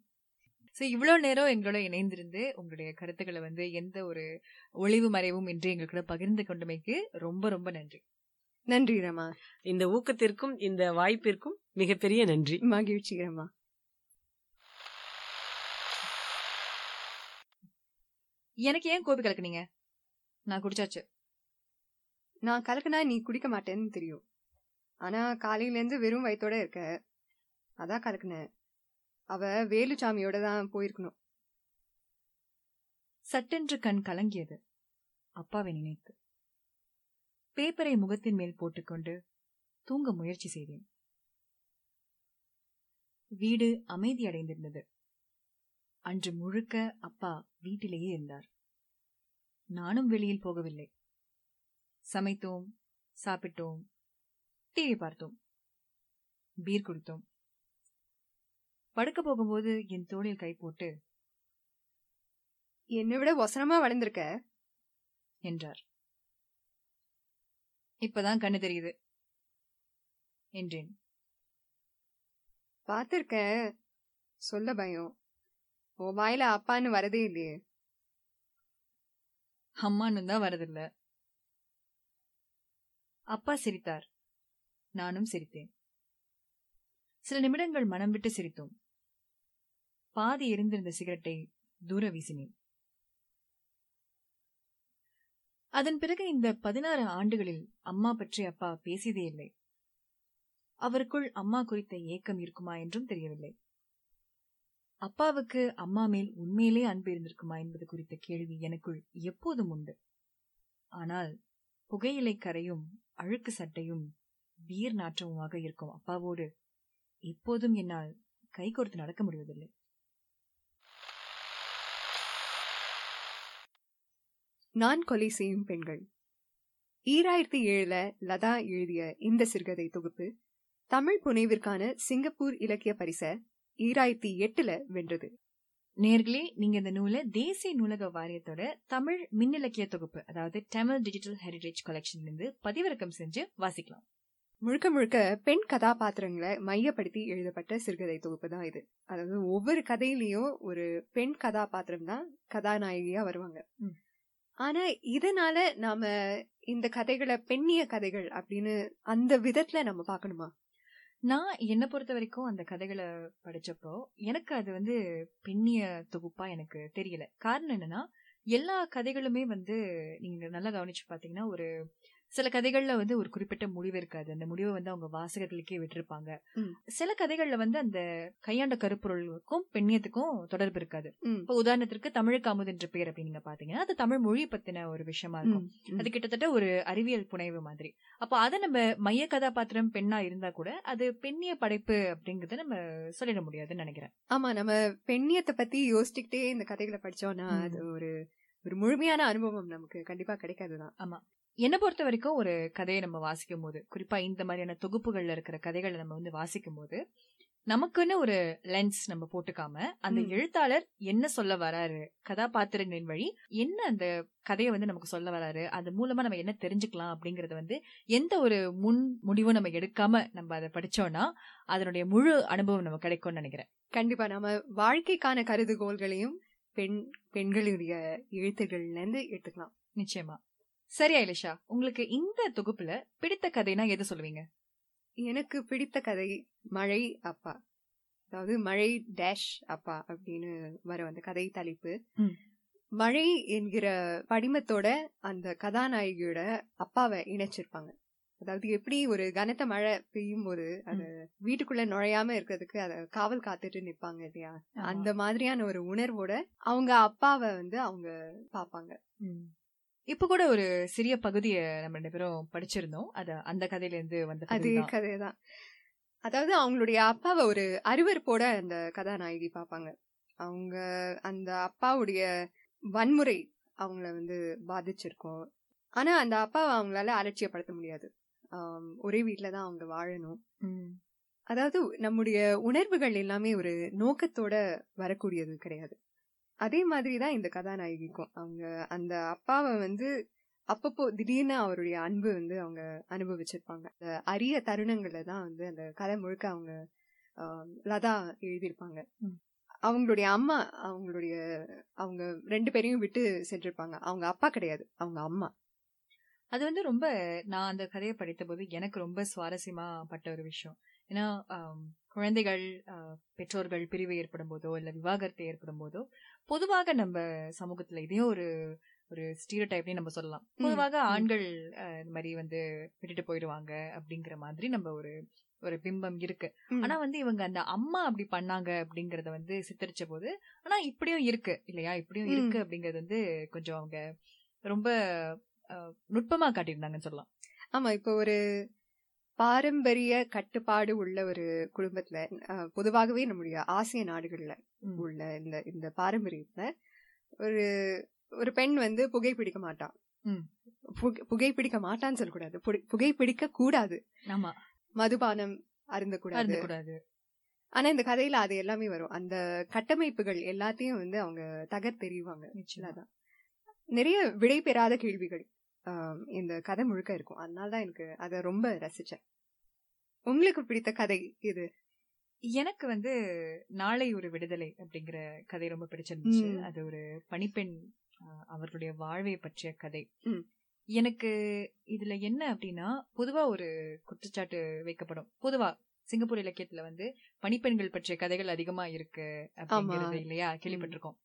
ஸோ இவ்வளோ நேரம் எங்களோட இணைந்திருந்து உங்களுடைய கருத்துக்களை வந்து எந்த ஒரு ஒளிவு மறைவும் இன்றி எங்களுக்கு பகிர்ந்து கொண்டமைக்கு ரொம்ப ரொம்ப நன்றி. நன்றி ரமா. இந்த ஊக்கத்திற்கும் இந்த வாய்ப்பிற்கும் மிகப்பெரிய நன்றி. மகிழ்ச்சி ரமா. எனக்கு ஏன் கோபி கலக்குனீங்க? நான் குடிச்சாச்சு. நான் கலக்குனா நீ குடிக்க மாட்டேன்னு தெரியும். ஆனா காலையில இருந்து வெறும் வயித்தோட இருக்க, அதான் கலக்குனேன். அவ வேலுச்சாமியோட தான் போயிருக்கணும். சட்டென்று கண் கலங்கியது அப்பாவை நினைத்து. பேப்பரை முகத்தின் மேல் போட்டுக்கொண்டு தூங்க முயற்சி செய்தேன். வீடு அமைதி அடைந்திருந்தது. அன்று முழுக்க அப்பா வீட்டிலேயே இருந்தார். நானும் வெளியில் போகவில்லை. சமைத்தோம், சாப்பிட்டோம், டிவி பார்த்தோம், பீர் குடித்தோம். படுக்க போகும்போது என் தோளில் கை போட்டு, என்னை விட வசனமா வளர்ந்திருக்க என்றார். இப்பதான் கண்ணு தெரியுது என்றேன். பார்த்திருக்க, சொல்ல பயம். உன் வாயில அப்பான்னு வரதே இல்லையே. அம்மானு தான் வரதில்ல. அப்பா சிரித்தார், நானும் சிரித்தேன். சில நிமிடங்கள் மனம் விட்டு சிரித்தோம். பாதி எரிந்திருந்த சிகரெட்டை தூர வீசினேன். அதன் பிறகு இந்த பதினாறு ஆண்டுகளில் அம்மா பற்றி அப்பா பேசியதே இல்லை. அவருக்குள் அம்மா குறித்த ஏக்கம் இருக்குமா என்றும் தெரியவில்லை. அப்பாவுக்கு அம்மா மேல் உண்மையிலே அன்பு இருந்திருக்குமா என்பது குறித்த கேள்வி எனக்குள் எப்போதும் உண்டு. ஆனால் புகையிலை கரையும் அழுக்கு சட்டையும் வீர் நாற்றமுமாக இருக்கும் அப்பாவோடு எப்போதும் என்னால் கைகோர்த்து நடக்க முடிவதில்லை. நான் கொலை செய்யும் பெண்கள் ஈராயிரத்தி ஏழுல லதா எழுதிய இந்த சிறுகதை தொகுப்பு தமிழ் புனைவிற்கான சிங்கப்பூர் இலக்கிய பரிசை ஈராயிரத்தி எட்டுல வென்றது. நேர்களே, நீங்க இந்த நூலை தேசிய நூலக வாரியத்தோட தமிழ் மின்னிலக்கிய தொகுப்பு, அதாவது தமிழ் டிஜிட்டல் ஹெரிடேஜ் கலெக்ஷன்ல இருந்து பதிவிறக்கம் செஞ்சு வாசிக்கலாம். முழுக்க முழுக்க பெண் கதாபாத்திரங்களை மையப்படுத்தி எழுதப்பட்ட சிறுகதை தொகுப்பு தான் இது. அதாவது ஒவ்வொரு கதையிலயும் ஒரு பெண் கதாபாத்திரம் தான் கதாநாயகியா வருவாங்க. ஆனா இதனால நாம இந்த கதைகளை பெண்ணிய கதைகள் அப்படின்னு அந்த விதத்துல நம்ம பாக்கணுமா? நான் என்னை பொறுத்த வரைக்கும் அந்த கதைகளை படிச்சப்போ எனக்கு அது வந்து பெண்ணிய தொகுப்பா எனக்கு தெரியல. காரணம் என்னன்னா, எல்லா கதைகளுமே வந்து நீங்க நல்லா கவனிச்சு பாத்தீங்கன்னா ஒரு சில கதைகள்ல வந்து ஒரு குறிப்பிட்ட முடிவு இருக்காது. அந்த முடிவை வந்து அவங்க வாசகர்களுக்கே விட்டுருப்பாங்க. சில கதைகள்ல வந்து அந்த கையாண்ட கருப்பொருளுக்கும் பெண்ணியத்துக்கும் தொடர்பு இருக்காது. இப்போ உதாரணத்திற்கு தமிழுக்கு அமுது என்ற பேர் அப்படின்னு நீங்க பாத்தீங்கன்னா அது தமிழ் மொழி பத்தின ஒரு விஷயமா இருக்கும். அது கிட்டத்தட்ட ஒரு அறிவியல் புனைவு மாதிரி. அப்போ அதை நம்ம மைய கதாபாத்திரம் பெண்ணா இருந்தா கூட அது பெண்ணிய படைப்பு அப்படிங்கறத நம்ம சொல்லிட முடியாதுன்னு நினைக்கிறேன். ஆமா, நம்ம பெண்ணியத்தை பத்தி யோசிச்சுக்கிட்டே இந்த கதைகளை படிச்சோம்னா அது ஒரு ஒரு முழுமையான அனுபவம் நமக்கு கண்டிப்பா கிடைக்காதுதான். ஆமா, என்னை பொறுத்த வரைக்கும் ஒரு கதையை நம்ம வாசிக்கும் போது, குறிப்பா இந்த மாதிரியான தொகுப்புகள்ல இருக்கிற கதைகளை நம்ம வந்து வாசிக்கும் போது நமக்குன்னு ஒரு லென்ஸ் நம்ம போட்டுக்காம அந்த எழுத்தாளர் என்ன சொல்ல வராரு, கதாபாத்திரங்களின் வழி என்ன அந்த கதையை வந்து நமக்கு சொல்ல வராரு, அது மூலமா நம்ம என்ன தெரிஞ்சுக்கலாம் அப்படிங்கறத வந்து எந்த ஒரு முன் முடிவும் நம்ம எடுக்காம நம்ம அதை படிச்சோம்னா அதனுடைய முழு அனுபவம் நம்ம கிடைக்கும்னு நினைக்கிறேன். கண்டிப்பா நம்ம வாழ்க்கைக்கான கருதுகோள்களையும் பெண் பெண்களுடைய எழுத்துக்கள்லேருந்து எடுத்துக்கலாம். நிச்சயமா. சரி அயிலிஷா, உங்களுக்கு இந்த தொகுப்புல பிடித்த கதைனா எது சொல்லுவீங்க? எனக்கு பிடித்த கதை மழை அப்பா, அதாவது மழை டேஷ் அப்பா அப்படின்னு வர வந்து கதை தலைப்பு. மழை என்கிற படிமத்தோட அந்த கதாநாயகியோட அப்பாவை இணைச்சிருப்பாங்க. அதாவது எப்படி ஒரு கனத்த மழை பெய்யும் போது அது வீட்டுக்குள்ள நுழையாம இருக்கிறதுக்கு அத காவல் காத்துட்டு நிப்பாங்க இல்லையா, அந்த மாதிரியான ஒரு உணர்வோட அவங்க அப்பாவை வந்து அவங்க பாப்பாங்க. இப்ப கூட ஒரு சிறிய பகுதியை நம்ம ரெண்டு பேரும் படிச்சிருந்தோம், அது அந்த கதையில இருந்து வந்த அதே கதைதான். அதாவது அவங்களுடைய அப்பாவை ஒரு அருவருப்போட அந்த கதாநாயகி பாப்பாங்க. அவங்க அந்த அப்பாவுடைய வன்முறை அவங்கள வந்து பாதிச்சிருக்கோம். ஆனா அந்த அப்பாவை அவங்களால அலட்சியப்படுத்த முடியாது. ஆஹ் ஒரே வீட்டுலதான் அவங்க வாழணும். அதாவது நம்முடைய உணர்வுகள் எல்லாமே ஒரு நோக்கத்தோட வரக்கூடியது கிடையாது. அதே மாதிரிதான் இந்த கதாநாயகிக்கும். அவங்க அந்த அப்பாவை வந்து அப்பப்போ திடீர்னு அவருடைய அன்பு வந்து அவங்க அனுபவிச்சிருப்பாங்க. அந்த அரிய தருணங்களை தான் வந்து அந்த கதை முழுக்க அவங்க ஆஹ் லதா எழுதியிருப்பாங்க. அவங்களுடைய அம்மா அவங்களுடைய அவங்க ரெண்டு பேரையும் விட்டு சென்றிருப்பாங்க. அவங்க அப்பா கிடையாது, அவங்க அம்மா. அது வந்து ரொம்ப, நான் அந்த கதையை படித்த போது எனக்கு ரொம்ப சுவாரஸ்யமா பட்ட ஒரு விஷயம். ஏன்னா குழந்தைகள் பெற்றோர்கள் பிரிவு ஏற்படும் போதோ இல்ல விவாகரத்து ஏற்படும் போதோ பொதுவாக நம்ம சமூகத்துல இதையும் ஒரு ஒரு ஸ்டீரியோடைப்னு நம்ம சொல்லலாம். பொதுவாக ஆண்கள் இந்த மாதிரி வந்து விட்டுட்டு போயிடுவாங்க அப்படிங்கிற மாதிரி நம்ம ஒரு ஒரு பிம்பம் இருக்கு. ஆனா வந்து இவங்க அந்த அம்மா அப்படி பண்ணாங்க அப்படிங்கறத வந்து சித்தரிச்ச போது, ஆனா இப்படியும் இருக்கு இல்லையா, இப்படியும் இருக்கு அப்படிங்கறது வந்து கொஞ்சம் அவங்க ரொம்ப நுட்பமா காட்டியிருந்தாங்கன்னு சொல்லலாம். ஆமா, இப்ப ஒரு பாரம்பரிய கட்டுப்பாடு உள்ள ஒரு குடும்பத்துல, பொதுவாகவே நம்முடைய ஆசிய நாடுகள்ல உள்ள இந்த இந்த பாரம்பரியத்துல ஒரு ஒரு பெண் வந்து புகைப்பிடிக்க மாட்டான். புகைப்பிடிக்க மாட்டான்னு சொல்லக்கூடாது, புகைப்பிடிக்க கூடாது, மதுபானம் அருந்தக்கூடாது. ஆனா இந்த கதையில அது எல்லாமே வரும். அந்த கட்டமைப்புகள் எல்லாத்தையும் வந்து அவங்க தகர்த்தெறிவாங்க. நிச்சயமாதான் நிறைய விடை பெறாத கேள்விகள் இந்த கதை முழுக்க இருக்கும். அதனாலதான் எனக்கு அத ரொம்ப ரசிச்சேன். உங்களுக்கு பிடித்த கதை இது? எனக்கு வந்து நாளை ஒரு விடுதலை அப்படிங்கிற கதை ரொம்ப பிடிச்சிருந்துச்சு. அது ஒரு பணிப்பெண், அவர்களுடைய வாழ்வை பற்றிய கதை. எனக்கு இதுல என்ன அப்படின்னா, பொதுவா ஒரு குற்றச்சாட்டு வைக்கப்படும், பொதுவா சிங்கப்பூர் இலக்கியத்துல வந்து பணிப்பெண்கள் பற்றிய கதைகள் அதிகமா இருக்கு அப்படிங்கிறது இல்லையா, கேள்விப்பட்டிருக்கோம்.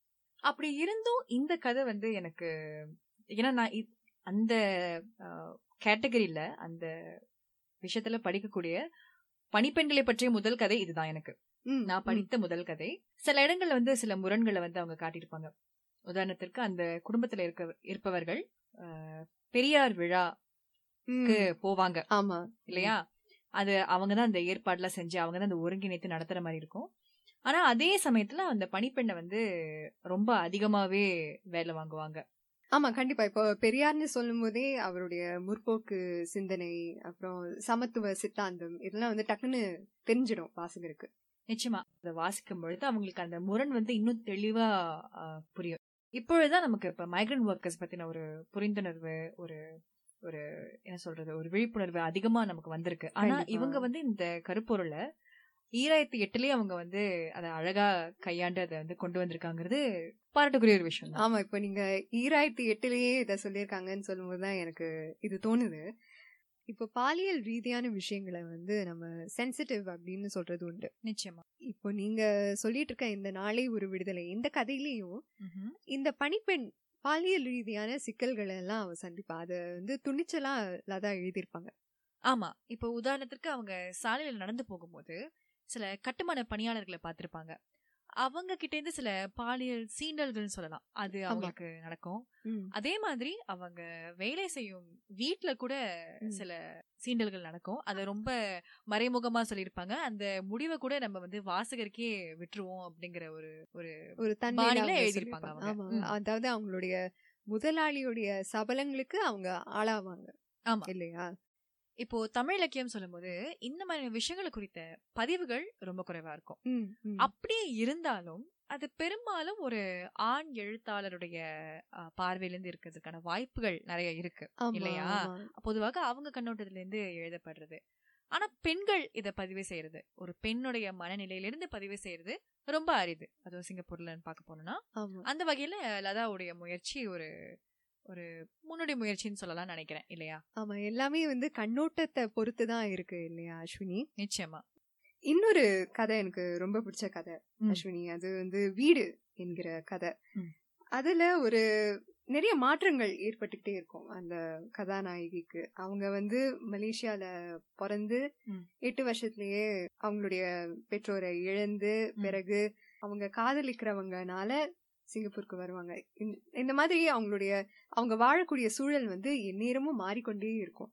அப்படி இருந்தும் இந்த கதை வந்து எனக்கு, ஏன்னா நான் அந்த கேட்டகரியில அந்த விஷயத்துல படிக்கக்கூடிய பணிப்பெண்களை பற்றிய முதல் கதை இதுதான் எனக்கு, நான் படித்த முதல் கதை. சில இடங்கள்ல வந்து சில முரண்களை வந்து அவங்க காட்டியிருப்பாங்க. உதாரணத்திற்கு அந்த குடும்பத்துல இருக்க இருப்பவர்கள் பெரியார் விழாக்கு போவாங்க இல்லையா, அது அவங்கதான் அந்த ஏற்பாடுலாம் செஞ்சு அவங்கதான் அந்த ஒருங்கிணைத்து நடத்துற மாதிரி இருக்கும். ஆனா அதே சமயத்துல அந்த பணிப்பெண்ணை வந்து ரொம்ப அதிகமாவே வேலை வாங்குவாங்க. ஆமா, கண்டிப்பா. இப்போ பெரியார்னு சொல்லும் போதே அவருடைய முற்போக்கு சிந்தனை, அப்புறம் சமத்துவ சித்தாந்தம், இதெல்லாம் வந்து டக்குன்னு தெரிஞ்சிடும் வாசகருக்கு. நிச்சயமா அதை வாசிக்கும் பொழுது அவங்களுக்கு அந்த முரண் வந்து இன்னும் தெளிவா புரியும். இப்பொழுதுதான் நமக்கு இப்ப மைக்ரண்ட் ஒர்க்கர்ஸ் பத்தின ஒரு புரிந்துணர்வு, ஒரு ஒரு என்ன சொல்றது, ஒரு விழிப்புணர்வு அதிகமா நமக்கு வந்திருக்கு. ஆனா இவங்க வந்து இந்த கருப்பொருளை ஈராயிரத்தி எட்டுலயே அவங்க வந்து அதை அழகா கையாண்டு அதை வந்து கொண்டு வந்திருக்காங்கிறது பாராட்டுக்குரிய ஒரு விஷயம். ஆமா, இப்ப நீங்க ஈராயிரத்தி எட்டுலயே இதை சொல்லியிருக்காங்கன்னு சொல்லும் போதுதான் எனக்கு இது தோணுது. இப்ப பாலியல் ரீதியான விஷயங்களை வந்து நம்ம சென்சிட்டிவ் அப்படின்னு சொல்றது உண்டு. நிச்சயமா. இப்போ நீங்க சொல்லிட்டு இருக்க இந்த நாளை ஒரு விடுதலை, இந்த கதையிலயும் இந்த பணிப்பெண் பாலியல் ரீதியான சிக்கல்களை எல்லாம் அவ சந்திப்பா. அதை வந்து துணிச்சலா லதா எழுதியிருப்பாங்க. ஆமா, இப்போ உதாரணத்திற்கு அவங்க சாலையில நடந்து போகும்போது சில கட்டுமான பணியாளர்களை பார்த்திருப்பாங்க. அவங்க கிட்ட இருந்து சில பாலியல் சீண்டல்கள் சொல்லலாம், அது அவங்களுக்கு நடக்கும். அதே மாதிரி அவங்க வேலை செய்யும் வீட்டுல கூட சில சீண்டல்கள் நடக்கும். அது ரொம்ப மறைமுகமா சொல்லியிருப்பாங்க. அந்த முடிவை கூட நம்ம வந்து வாசகருக்கே விட்டுருவோம் அப்படிங்கிற ஒரு ஒரு தன்மையில எழுதியிருப்பாங்க. அதாவது அவங்களுடைய முதலாளியுடைய சபலங்களுக்கு அவங்க ஆளாவாங்க. ஆமா இல்லையா. இப்போ தமிழ் இலக்கியம் சொல்லும் போது இந்த மாதிரி விஷயங்களை குறித்த பதிவுகள் ரொம்ப குறைவா இருக்கும். அப்படியே இருந்தாலும் அது பெரும்பாலும் ஒரு ஆண் எழுத்தாளருடைய பார்வையில இருந்து இருக்கிறதுக்கான வாய்ப்புகள் நிறைய இருக்கு இல்லையா, பொதுவாக அவங்க கண்ணோட்டத்தில இருந்து எழுதப்படுறது. ஆனா பெண்கள் இதை பதிவு செய்யறது, ஒரு பெண்ணுடைய மனநிலையிலிருந்து பதிவு செய்யறது ரொம்ப அரிது. அதுவும் சிங்கப்பூர்ல பார்க்க போனோம்னா அந்த வகையில லதாவுடைய முயற்சி ஒரு ஒரு முன்னுடைய முயற்சின்னு சொல்லலாம் நினைக்கிறேன், இல்லையா? ஆமா, எல்லாமே வந்து கண்ணோட்டத்தை பொறுத்துதான் இருக்கு, இல்லையா அஸ்வினி? நிச்சயமா. இன்னொரு கதை எனக்கு ரொம்ப பிடிச்ச கதை அஸ்வினி, அது வந்து வீடு என்கிற கதை. அதுல ஒரு நிறைய மாற்றங்கள் ஏற்பட்டுக்கிட்டே இருக்கும் அந்த கதாநாயகிக்கு. அவங்க வந்து மலேசியால பிறந்து எட்டு வருஷத்துலயே அவங்களுடைய பெற்றோரை இழந்து, பிறகு அவங்க காதலிக்கிறவங்கனால சிங்கப்பூருக்கு வருவாங்க. இந்த மாதிரி அவங்களுடைய அவங்க வாழக்கூடிய சூழல் வந்து எந்நேரமும் மாறிக்கொண்டே இருக்கும்.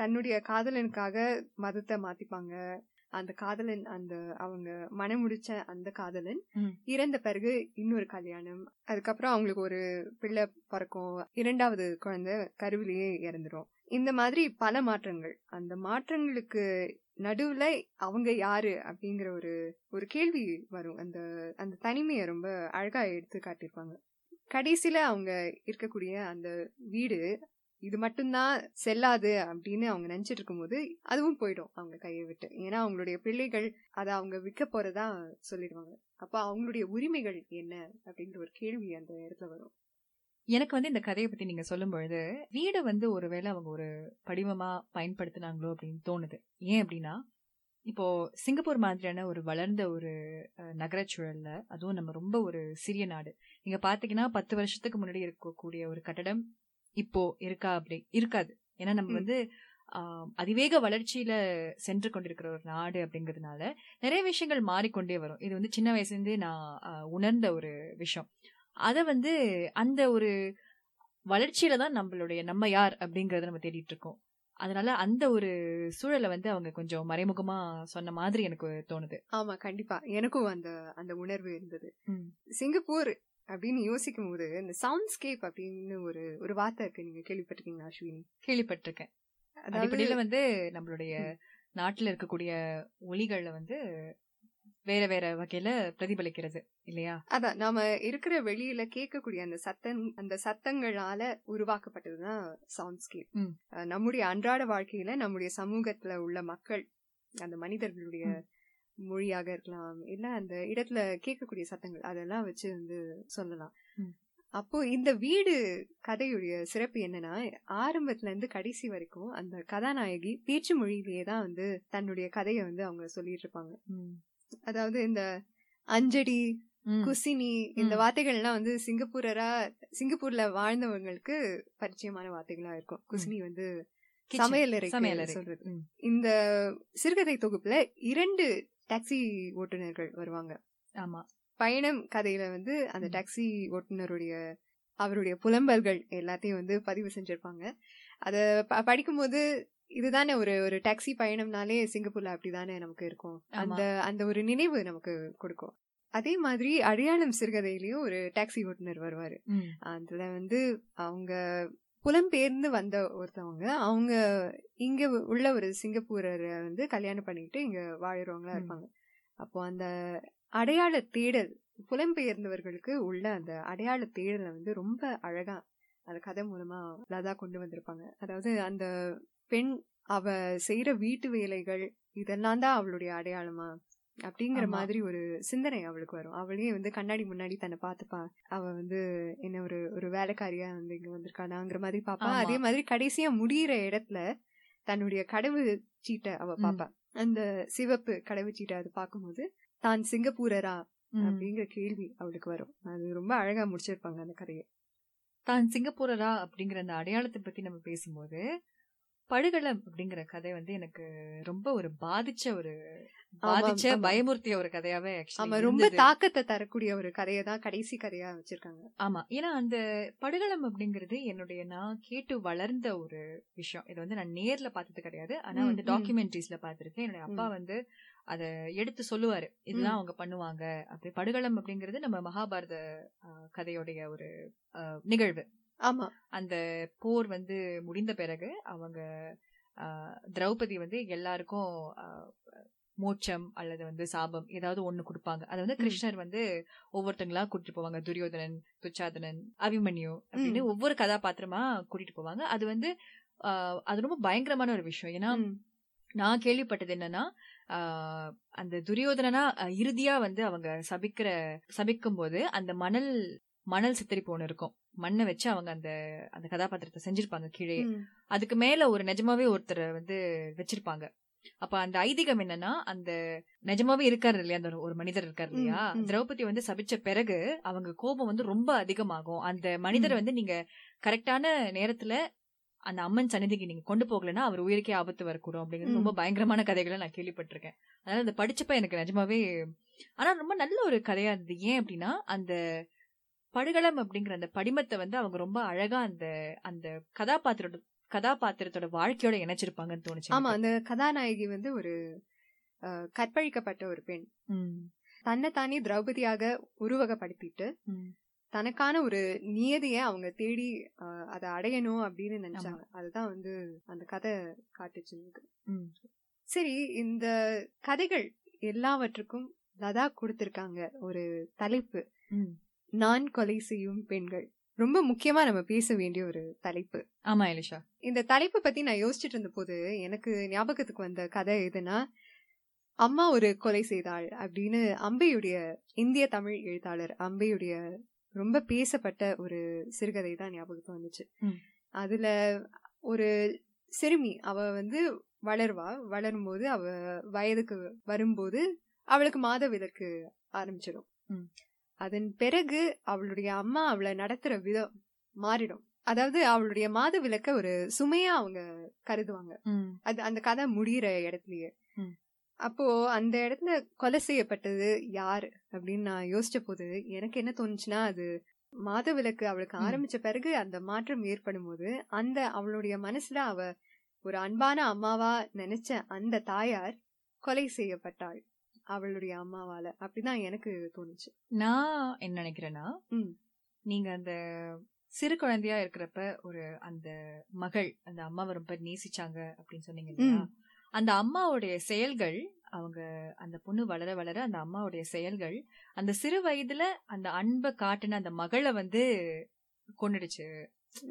தன்னுடைய காதலனுக்காக மதத்தை மாத்திப்பாங்க. அந்த காதலன், அந்த அவங்க மனமுடிச்ச அந்த காதலன் இறந்த பிறகு இன்னொரு கல்யாணம், அதுக்கப்புறம் அவங்களுக்கு ஒரு பிள்ளை பிறக்கும், இரண்டாவது குழந்தை கருவிலேயே இறந்துரும். இந்த மாதிரி பல மாற்றங்கள். அந்த மாற்றங்களுக்கு நடுவுல அவங்க யாரு அப்படிங்கிற ஒரு ஒரு கேள்வி வரும். அந்த அந்த தனிமையை ரொம்ப அழகா எடுத்து காட்டியிருப்பாங்க. கடைசியில அவங்க இருக்கக்கூடிய அந்த வீடு இது மட்டும்தான் செல்லாது அப்படின்னு அவங்க நினைச்சிட்டு இருக்கும் போது அதுவும் போயிடும் அவங்க கையை விட்டு. ஏன்னா அவங்களுடைய பிள்ளைகள் அதை அவங்க விற்க போறதா சொல்லிடுவாங்க. அப்ப அவங்களுடைய உரிமைகள் என்ன அப்படிங்கிற ஒரு கேள்வி அந்த இடத்துல வரும். எனக்கு வந்து இந்த கதையை பத்தி நீங்க சொல்லும் பொழுது வீடு வந்து ஒருவேளை அவங்க ஒரு படிவமா பயன்படுத்தினாங்களோ அப்படின்னு தோணுது. ஏன் அப்படின்னா, இப்போ சிங்கப்பூர் மாதிரியான ஒரு வளர்ந்த ஒரு நகரச்சூழல்ல, அதுவும் நம்ம ரொம்ப ஒரு சிறிய நாடு, நீங்க பாத்தீங்கன்னா பத்து வருஷத்துக்கு முன்னாடி இருக்கக்கூடிய ஒரு கட்டடம் இப்போ இருக்கா? அப்படி இருக்காது. ஏன்னா நம்ம வந்து ஆஹ் அதிவேக வளர்ச்சியில சென்று கொண்டிருக்கிற ஒரு நாடு அப்படிங்கிறதுனால நிறைய விஷயங்கள் மாறிக்கொண்டே வரும். இது வந்து சின்ன வயசுலேருந்து நான் உணர்ந்த ஒரு விஷயம். அதை வந்து அந்த ஒரு வளர்ச்சியில தான் நம்மளுடைய நம்ம யார் அப்படிங்கறத நம்ம தேடிட்டு இருக்கோம். அதனால அந்த ஒரு சூழலை வந்து அவங்க கொஞ்சம் மறைமுகமா சொன்ன மாதிரி எனக்கு தோணுது. ஆமா, கண்டிப்பா எனக்கும் அந்த அந்த உணர்வு இருந்தது. சிங்கப்பூர் அப்படின்னு யோசிக்கும் போது இந்த சவுண்ட்ஸ்கேப் அப்படின்னு ஒரு ஒரு வார்த்தை இருக்கு, நீங்க கேள்விப்பட்டிருக்கீங்க அஸ்வினி? கேள்விப்பட்டிருக்கேன். அடிப்படையில வந்து நம்மளுடைய நாட்டுல இருக்கக்கூடிய ஒலிகள்ல வந்து வேற வேற வகையில பிரதிபலிக்கிறது, இல்லையா? அதான் நாம இருக்கிற வெளியில கேட்கக்கூடிய அந்த சத்தம், அந்த சத்தங்களால உருவாக்கப்பட்டதுதான் சவுண்ட்ஸ்கேப். நம்முடைய அன்றாட வாழ்க்கையில நம்முடைய சமூகத்துல உள்ள மக்கள், அந்த மனிதர்களுடைய மொழியாக இருக்கலாம், இல்ல அந்த இடத்துல கேட்கக்கூடிய சத்தங்கள், அதெல்லாம் வச்சு வந்து சொல்லலாம். அப்போ இந்த வீடு கதையுடைய சிறப்பு என்னன்னா, ஆரம்பத்துல இருந்து கடைசி வரைக்கும் அந்த கதாநாயகி பேச்சு மொழியிலேயேதான் வந்து தன்னுடைய கதையை வந்து அவங்க சொல்லிட்டு இருப்பாங்க. அதாவது இந்த அஞ்சடி, குசினி, இந்த வார்த்தைகள்லாம் வந்து சிங்கப்பூரரா சிங்கப்பூர்ல வாழ்ந்தவங்களுக்கு பரிச்சயமான வார்த்தைகளா இருக்கும். குசினி வந்து சமையலறை சொல்றது. இந்த சிறுகதை தொகுப்புல இரண்டு டாக்ஸி ஓட்டுநர்கள் வருவாங்க. ஆமா, பயணம் கதையில வந்து அந்த டாக்ஸி ஓட்டுநருடைய அவருடைய புலம்பல்கள் எல்லாத்தையும் வந்து பதிவு செஞ்சிருப்பாங்க. அத படிக்கும்போது இதுதானே ஒரு ஒரு டாக்ஸி பயணம்னாலே சிங்கப்பூர்ல அப்படிதானே நமக்கு இருக்கும், அந்த அந்த ஒரு நினைவு நமக்கு கொடுக்கும். அதே மாதிரி அடையாளம் சிறுகதையிலயும் ஒரு டாக்ஸி ஓட்டுநர் வருவாரு. அதுல வந்து அவங்க புலம்பெயர்ந்து வந்த ஒருத்தவங்க, அவங்க இங்க உள்ள ஒரு சிங்கப்பூரரை வந்து கல்யாணம் பண்ணிக்கிட்டு இங்க வாழ்றவங்களா இருப்பாங்க. அப்போ அந்த அடையாள தேடல், புலம்பெயர்ந்தவர்களுக்கு உள்ள அந்த அடையாள தேடலை வந்து ரொம்ப அழகா அந்த கதை மூலமா லதா கொண்டு வந்திருப்பாங்க. அதாவது அந்த பெண் அவ செய்யற வீட்டு வேலைகள் இதெல்லாம் தான் அவளுடைய அடையாளமா அப்படிங்கிற மாதிரி ஒரு சிந்தனை அவளுக்கு வரும். அவளே வந்து கண்ணாடி முன்னாடி தன்னை பார்த்துப்பா, அவ வந்து என்ன ஒரு ஒரு வேலைக்காரியா வந்து இங்க வந்திருக்கானாங்கிற மாதிரி பாப்பா. அதே மாதிரி கடைசியா முடியிற இடத்துல தன்னுடைய கடவுள் சீட்டை அவ பாப்பா, அந்த சிவப்பு கடவுள் சீட்டை அது பார்க்கும்போது தான் சிங்கப்பூரரா அப்படிங்கிற கேள்வி அவளுக்கு வரும். அது ரொம்ப அழகா முடிச்சிருப்பாங்க அந்த கதையை. தான் சிங்கப்பூரரா அப்படிங்கிற அந்த அடையாளத்தை பத்தி நம்ம பேசும்போது படுகளம் அப்படிங்கிற கதை வந்து எனக்கு ரொம்ப ஒரு பாதிச்ச ஒரு பாதிச்ச பயமுறுத்திய ஒரு கதையாவே, ரொம்ப தாக்கத்தை தரக்கூடிய ஒரு கதையை தான் கடைசி கதையா வச்சிருக்காங்க. ஆமா, ஏன்னா அந்த படுகளம் அப்படிங்கிறது என்னுடைய நான் கேட்டு வளர்ந்த ஒரு விஷயம். இது வந்து நான் நேர்ல பார்த்தது கிடையாது, ஆனா வந்து டாக்குமெண்ட்ரிஸ்ல பாத்திருக்கேன். என்னுடைய அப்பா வந்து அதை எடுத்து சொல்லுவாரு, இதெல்லாம் அவங்க பண்ணுவாங்க அப்படி. படுகளம் அப்படிங்கிறது நம்ம மகாபாரத கதையுடைய ஒரு நிகழ்வு. ஆமா, அந்த போர் வந்து முடிந்த பிறகு அவங்க திரௌபதி வந்து எல்லாருக்கும் மோட்சம் அல்லது வந்து சாபம் ஏதாவது ஒண்ணு கொடுப்பாங்க. அது வந்து கிருஷ்ணர் வந்து ஒவ்வொருத்தங்களா கூட்டிட்டு போவாங்க. துரியோதனன், துச்சாதனன், அபிமன்யு அப்படின்னு ஒவ்வொரு கதாபாத்திரமா கூட்டிட்டு போவாங்க. அது வந்து அது ரொம்ப பயங்கரமான ஒரு விஷயம். ஏன்னா நான் கேள்விப்பட்டது என்னன்னா, ஆஹ் அந்த துரியோதனா இறுதியா வந்து அவங்க சபிக்கிற சபிக்கும் போது அந்த மணல் மணல் சித்தரிப்போன்னு இருக்கும், மண்ணை வச்சு அவங்க அந்த அந்த கதாபாத்திரத்தை செஞ்சிருப்பாங்க கீழே. அதுக்கு மேல ஒரு நிஜமாவே ஒருத்தரை வந்து வச்சிருப்பாங்க. அப்ப அந்த ஐதீகம் என்னன்னா, அந்த நிஜமாவே இருக்காரு இல்லையா, அந்த ஒரு மனிதர் இருக்காரு இல்லையா, திரௌபதி வந்து சபிச்ச பிறகு அவங்க கோபம் வந்து ரொம்ப அதிகமாகும். அந்த மனிதரை வந்து நீங்க கரெக்டான நேரத்துல அந்த அம்மன் சன்னிதிக்கு நீங்க கொண்டு போகலன்னா அவர் உயிருக்கே ஆபத்து வரக்கூடும் அப்படிங்கிறது ரொம்ப பயங்கரமான கதைகளை நான் கேள்விப்பட்டிருக்கேன். அதனால அதை படிச்சப்ப எனக்கு நிஜமாவே, ஆனா ரொம்ப நல்ல ஒரு கதையா இருந்தது. ஏன் அப்படின்னா, அந்த படுகளம் அப்படிங்கிற அந்த படிமத்தை வந்து அவங்க ரொம்ப அழகா அந்த அந்த கதாபாத்திரோட கதாபாத்திரத்தோட வாழ்க்கையோட இணைச்சிருப்பாங்கன்னு தோணுச்சு. ஆமா, அந்த கதாநாயகி வந்து ஒரு கற்பழிக்கப்பட்ட ஒரு பெண், தன்னைத்தானே திரௌபதியாக உருவகப்படுத்திட்டு தனக்கான ஒரு நியதியை அவங்க தேடி அதை அடையணும் அப்படின்னு நினைச்சாங்க. அதுதான் வந்து அந்த கதை காட்டுச்சு. சரி, இந்த கதைகள் எல்லாவற்றுக்கும் லதா கொடுத்திருக்காங்க ஒரு தலைப்பு, நான் கொலை செய்யும் பெண்கள். ரொம்ப முக்கியமா நம்ம பேச வேண்டிய ஒரு தலைப்பு. ஆமா அயிலிஷா, இந்த தலைப்பு பத்தி நான் யோசிச்சுட்டு இருந்த போது எனக்கு ஞாபகத்துக்கு வந்த கதை எதுனா, அம்மா ஒரு கொலை செய்தாள் அப்படின்னு அம்பையுடைய, இந்திய தமிழ் எழுத்தாளர் அம்பையுடைய ரொம்ப பேசப்பட்ட ஒரு சிறுகதை தான் ஞாபகத்துக்கு வந்துச்சு. அதுல ஒரு சிறுமி, அவ வந்து வளர்வா, வளரும் போது அவ வயதுக்கு வரும்போது அவளுக்கு மாதவிலக்கு ஆரம்பிச்சிடும். அதன் பிறகு அவளுடைய அம்மா அவளை நடத்துற விதம் மாறிடும். அதாவது அவளுடைய மாதவிலக்க ஒரு சுமையா அவங்க கருதுவாங்க. அது அந்த கதை முடிகிற இடத்துலயே. அப்போ அந்த இடத்துல கொலை செய்யப்பட்டது யாரு அப்படின்னு நான் யோசிச்ச போது எனக்கு என்ன தோணுச்சுன்னா, அது மாதவிலக்கு அவளுக்கு ஆரம்பிச்ச பிறகு அந்த மாற்றம் ஏற்படும் போது அந்த அவளுடைய மனசுல அவ ஒரு அன்பான அம்மாவா நினைச்ச அந்த தாயார் கொலை செய்யப்பட்டாள் அவளுடைய அம்மாவால. அப்படிதான் எனக்கு தோணுச்சு. நான் என்ன நினைக்கிறேன்னா, நீங்க அந்த சிறு குழந்தையா இருக்கிறப்ப ஒரு அந்த மகள் அந்த அம்மாவை ரொம்ப நேசிச்சாங்க அப்படின்னு சொன்னீங்க. அந்த அம்மாவுடைய செயல்கள், அவங்க அந்த பொண்ணு வளர வளர அந்த அம்மாவுடைய செயல்கள் அந்த சிறு வயதுல அந்த அன்பை காட்டின அந்த மகளை வந்து கொண்டுடுச்சு,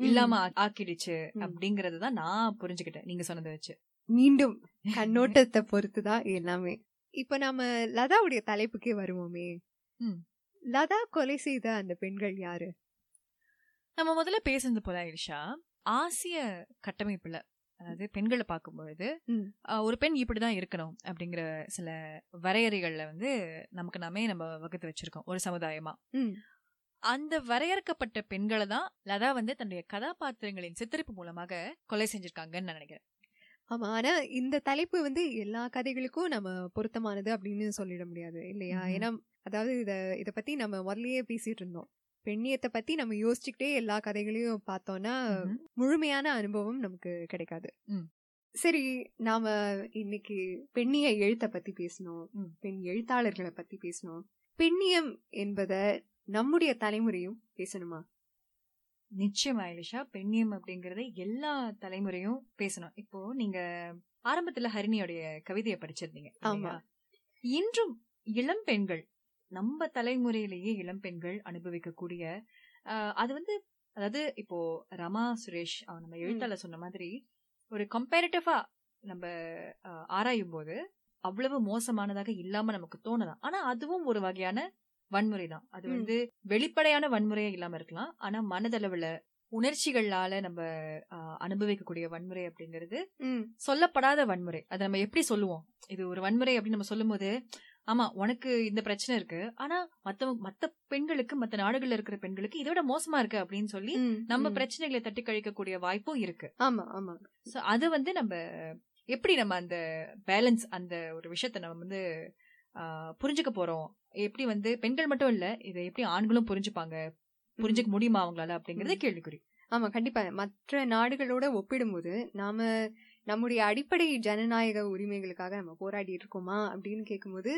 இல்லாம ஆக்கிடுச்சு அப்படிங்கறதுதான் நான் புரிஞ்சுக்கிட்டேன் நீங்க சொன்னதை வச்சு. மீண்டும் கண்ணோட்டத்தை பொறுத்துதான் எல்லாமே. இப்ப நாம லதாவுடைய தலைப்புக்கே வருவோமே. லதா கொலை செய்த அந்த பெண்கள் யாரு? நம்ம முதல்ல பேசுறது போல ஐஷா, ஆசிய கட்டமைப்புல, அதாவது பெண்களை பார்க்கும்பொழுது ஒரு பெண் இப்படிதான் இருக்கணும் அப்படிங்கிற சில வரையறைகள்ல வந்து நமக்கு நாமே நம்ம வகுத்து வச்சிருக்கோம் ஒரு சமுதாயமா. அந்த வரையறுக்கப்பட்ட பெண்களை தான் லதா வந்து தன்னுடைய கதாபாத்திரங்களின் சித்தரிப்பு மூலமாக கொலை செஞ்சிருக்காங்கன்னு நான் நினைக்கிறேன். ஆமா, ஆனா இந்த தலைப்பு வந்து எல்லா கதைகளுக்கும் நம்ம பொருத்தமானது அப்படின்னு சொல்லிட முடியாது இல்லையா? ஏன்னா அதாவது இத இத பத்தி நம்ம முதல்லயே பேசிட்டு இருந்தோம். பெண்ணியத்தை பத்தி நம்ம யோசிச்சுக்கிட்டே எல்லா கதைகளையும் பார்த்தோம்னா முழுமையான அனுபவம் நமக்கு கிடைக்காது. சரி, நாம இன்னைக்கு பெண்ணிய எழுத்தை பத்தி பேசணும், பெண் எழுத்தாளர்களை பத்தி பேசணும். பெண்ணியம் என்பத நம்முடைய தலைமுறையும் பேசணுமா? நிச்சயமா அயிலிஷா, பெண்ணியம் அப்படிங்கறத எல்லா தலைமுறையும் பேசணும். இப்போ நீங்க ஆரம்பத்துல ஹரிணியோடைய கவிதையை படிச்சிருந்தீங்க. ஆமா, இன்றும் இளம் பெண்கள், நம்ம தலைமுறையிலேயே இளம் பெண்கள் அனுபவிக்கக்கூடிய அது வந்து, அதாவது இப்போ ரமா சுரேஷ் அவன் நம்ம எழுத்தாளர் சொன்ன மாதிரி ஒரு கம்பேரிட்டிவா நம்ம ஆராயும் போது அவ்வளவு மோசமானதாக இல்லாம நமக்கு தோணலாம். ஆனா அதுவும் ஒரு வகையான வன்முறை தான். அது வந்து வெளிப்படையான வன்முறையா இல்லாம இருக்கலாம், ஆனா மனதளவுல உணர்ச்சிகளால நம்ம அனுபவிக்கக்கூடிய வன்முறை அப்படிங்கிறது சொல்லப்படாத வன்முறை. அதை நம்ம எப்படி சொல்லுவோம்? இது ஒரு வன்முறை அப்படின்னு நம்ம சொல்லும் போது, ஆமா உனக்கு இந்த பிரச்சனை இருக்கு, ஆனா மத்த மத்த பெண்களுக்கு, மத்த நாடுகள்ல இருக்கிற பெண்களுக்கு இதோட மோசமா இருக்கு அப்படின்னு சொல்லி நம்ம பிரச்சனைகளை தட்டி கழிக்கக்கூடிய வாய்ப்பும் இருக்கு. ஆமா ஆமா. சோ அது வந்து நம்ம எப்படி நம்ம அந்த பேலன்ஸ், அந்த ஒரு விஷயத்த நம்ம வந்து புரிஞ்சுக்க போறோம், எப்படி வந்து பெண்கள் மட்டும் இல்ல இதை எப்படி ஆண்களும் புரிஞ்சுப்பாங்க, புரிஞ்சுக்க முடியுமா அவங்களால அப்படிங்கறது கேள்விக்குறி. ஆமா, கண்டிப்பா. மற்ற நாடுகளோட ஒப்பிடும்போது நாம நம்முடைய அடிப்படை ஜனநாயக உரிமைகளுக்காக நம்ம போராடி இருக்கோமா அப்படின்னு கேட்கும்போது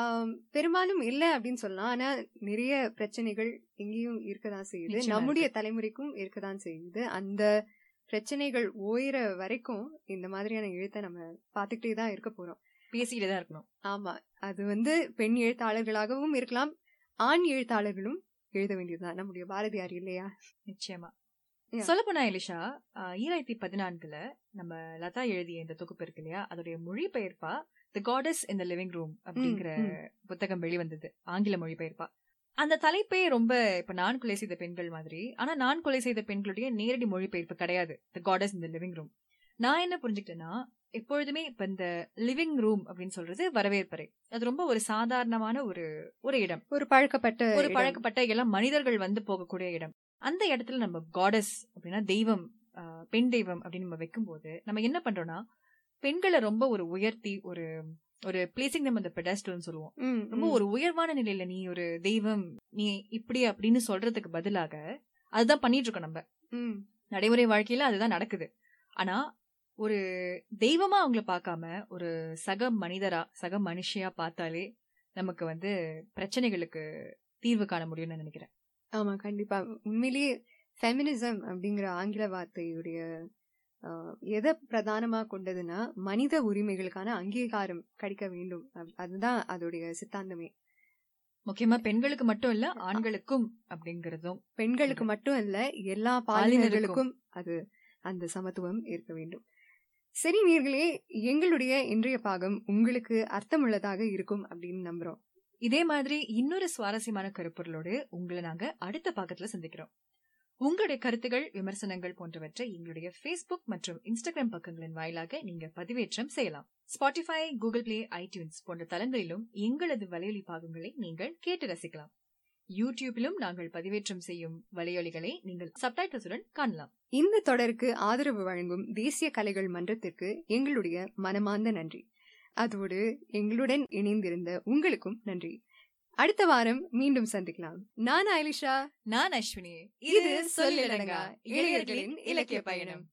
ஆஹ் பெரும்பாலும் இல்ல அப்படின்னு சொல்லலாம். ஆனா நிறைய பிரச்சனைகள் இங்கேயும் இருக்கதான் செய்யுது, நம்முடைய தலைமுறைக்கும் இருக்கதான் செய்யுது. அந்த பிரச்சனைகள் ஓயிற வரைக்கும் இந்த மாதிரியான எழுத்தை நம்ம பாத்துக்கிட்டே தான் இருக்க போறோம், பேசிக்கிட்டே தான் இருக்கணும். ஆமா, அது வந்து பெண் எழுத்தாளர்களாகவும் இருக்கலாம், ஆண் எழுத்தாளர்களும் எழுத வேண்டியதுதான். நம்முடைய பாரதியார் இல்லையா? நிச்சயமா. சொல்ல போனா எலிஷா, ஈராயிரத்தி பதினான்குல நம்ம லதா எழுதிய இந்த தொகுப்பு இருக்கு இல்லையா, அதோடைய மொழிபெயர்ப்பா The Goddess in the Living Room அப்படிங்கிற புத்தகம் வெளிவந்தது, ஆங்கில மொழிபெயர்ப்பா. அந்த தலைப்பே ரொம்ப இப்ப நான் கொலை செய்த பெண்கள் மாதிரி, ஆனா நான் கொலை செய்த பெண்களுடைய நேரடி மொழிபெயர்ப்பு கிடையாது The Goddess in the Living Room. நான் என்ன புரிஞ்சுக்கிட்டேன்னா, எப்பொழுதுமே இப்ப இந்த லிவிங் ரூம் அப்படின்னு சொல்றது வரவேற்பறை, அது ரொம்ப ஒரு சாதாரணமான ஒரு ஒரு இடம், ஒரு பழக்கப்பட்ட ஒரு பழக்கப்பட்ட எல்லாம் மனிதர்கள் வந்து போகக்கூடிய இடம். அந்த இடத்துல நம்ம காடஸ் அப்படின்னா தெய்வம், பெண் தெய்வம் அப்படின்னு நம்ம வைக்கும் போது நம்ம என்ன பண்றோம்னா, பெண்களை ரொம்ப ஒரு உயர்த்தி ஒரு ஒரு பிளேசிங் நம்ம அந்த பெடஸ்டல்னு சொல்லுவோம், ரொம்ப ஒரு உயர்வான நிலையில நீ ஒரு தெய்வம் நீ இப்படி அப்படின்னு சொல்றதுக்கு பதிலாக அதுதான் பண்ணிட்டு இருக்கோம் நம்ம நடைமுறை வாழ்க்கையில, அதுதான் நடக்குது. ஆனா ஒரு தெய்வமா அவங்கள பார்க்காம ஒரு சக மனிதரா சக மனுஷியா பார்த்தாலே நமக்கு வந்து பிரச்சனைகளுக்கு தீர்வு காண முடியும்னு நினைக்கிறேன். ஆமா, கண்டிப்பா. உண்மையிலேயே ஃபெமினிசம் அப்படிங்கிற ஆங்கில வார்த்தையுடைய எதை பிரதானமா கொண்டதுன்னா, மனித உரிமைகளுக்கான அங்கீகாரம் கிடைக்க வேண்டும், அதுதான் அதோடைய சித்தாந்தமே. முக்கியமா பெண்களுக்கு மட்டும் இல்ல, ஆண்களுக்கும் அப்படிங்கறதும், பெண்களுக்கு மட்டும் இல்ல எல்லா பாலினர்களுக்கும் அது அந்த சமத்துவம் இருக்க வேண்டும். சரி நேயர்களே, எங்களுடைய இன்றைய பாகம் உங்களுக்கு அர்த்தமுள்ளதாக இருக்கும் அப்படின்னு நம்புறோம். இதே மாதிரி இன்னொரு சுவாரஸ்யமான கருப்பொருளோடு உங்களை நாங்க அடுத்த பாகத்துல சந்திக்கிறோம். உங்களுடைய கருத்துகள், விமர்சனங்கள் போன்றவற்றை எங்களுடைய ஃபேஸ்புக் மற்றும் இன்ஸ்டாகிராம் பக்கங்களின் வாயிலாக நீங்க பதிவேற்றம் செய்யலாம். ஸ்பாட்டிஃபை, கூகுள் பிளே, ஐடியூன்ஸ் போன்ற தளங்களிலும் எங்களது வலையொலி பாகங்களை நீங்கள் கேட்டு ரசிக்கலாம். யூடியூபிலும் நாங்கள் பதிவேற்றம் செய்யும் வலையொலிகளை நீங்கள் சப்டைட்டில்ஸுடன் காணலாம். இந்த தொடருக்கு ஆதரவு வழங்கும் தேசிய கலைகள் மன்றத்திற்கு எங்களுடைய மனமார்ந்த நன்றி. அதோடு எங்களுடன் இணைந்திருந்த உங்களுக்கும் நன்றி. அடுத்த வாரம் மீண்டும் சந்திக்கலாம். நான் அயிலிஷா. நான் அஸ்வினி. இது சொல்லிடங்க இளைஞர்களின் இலக்கிய பயணம்.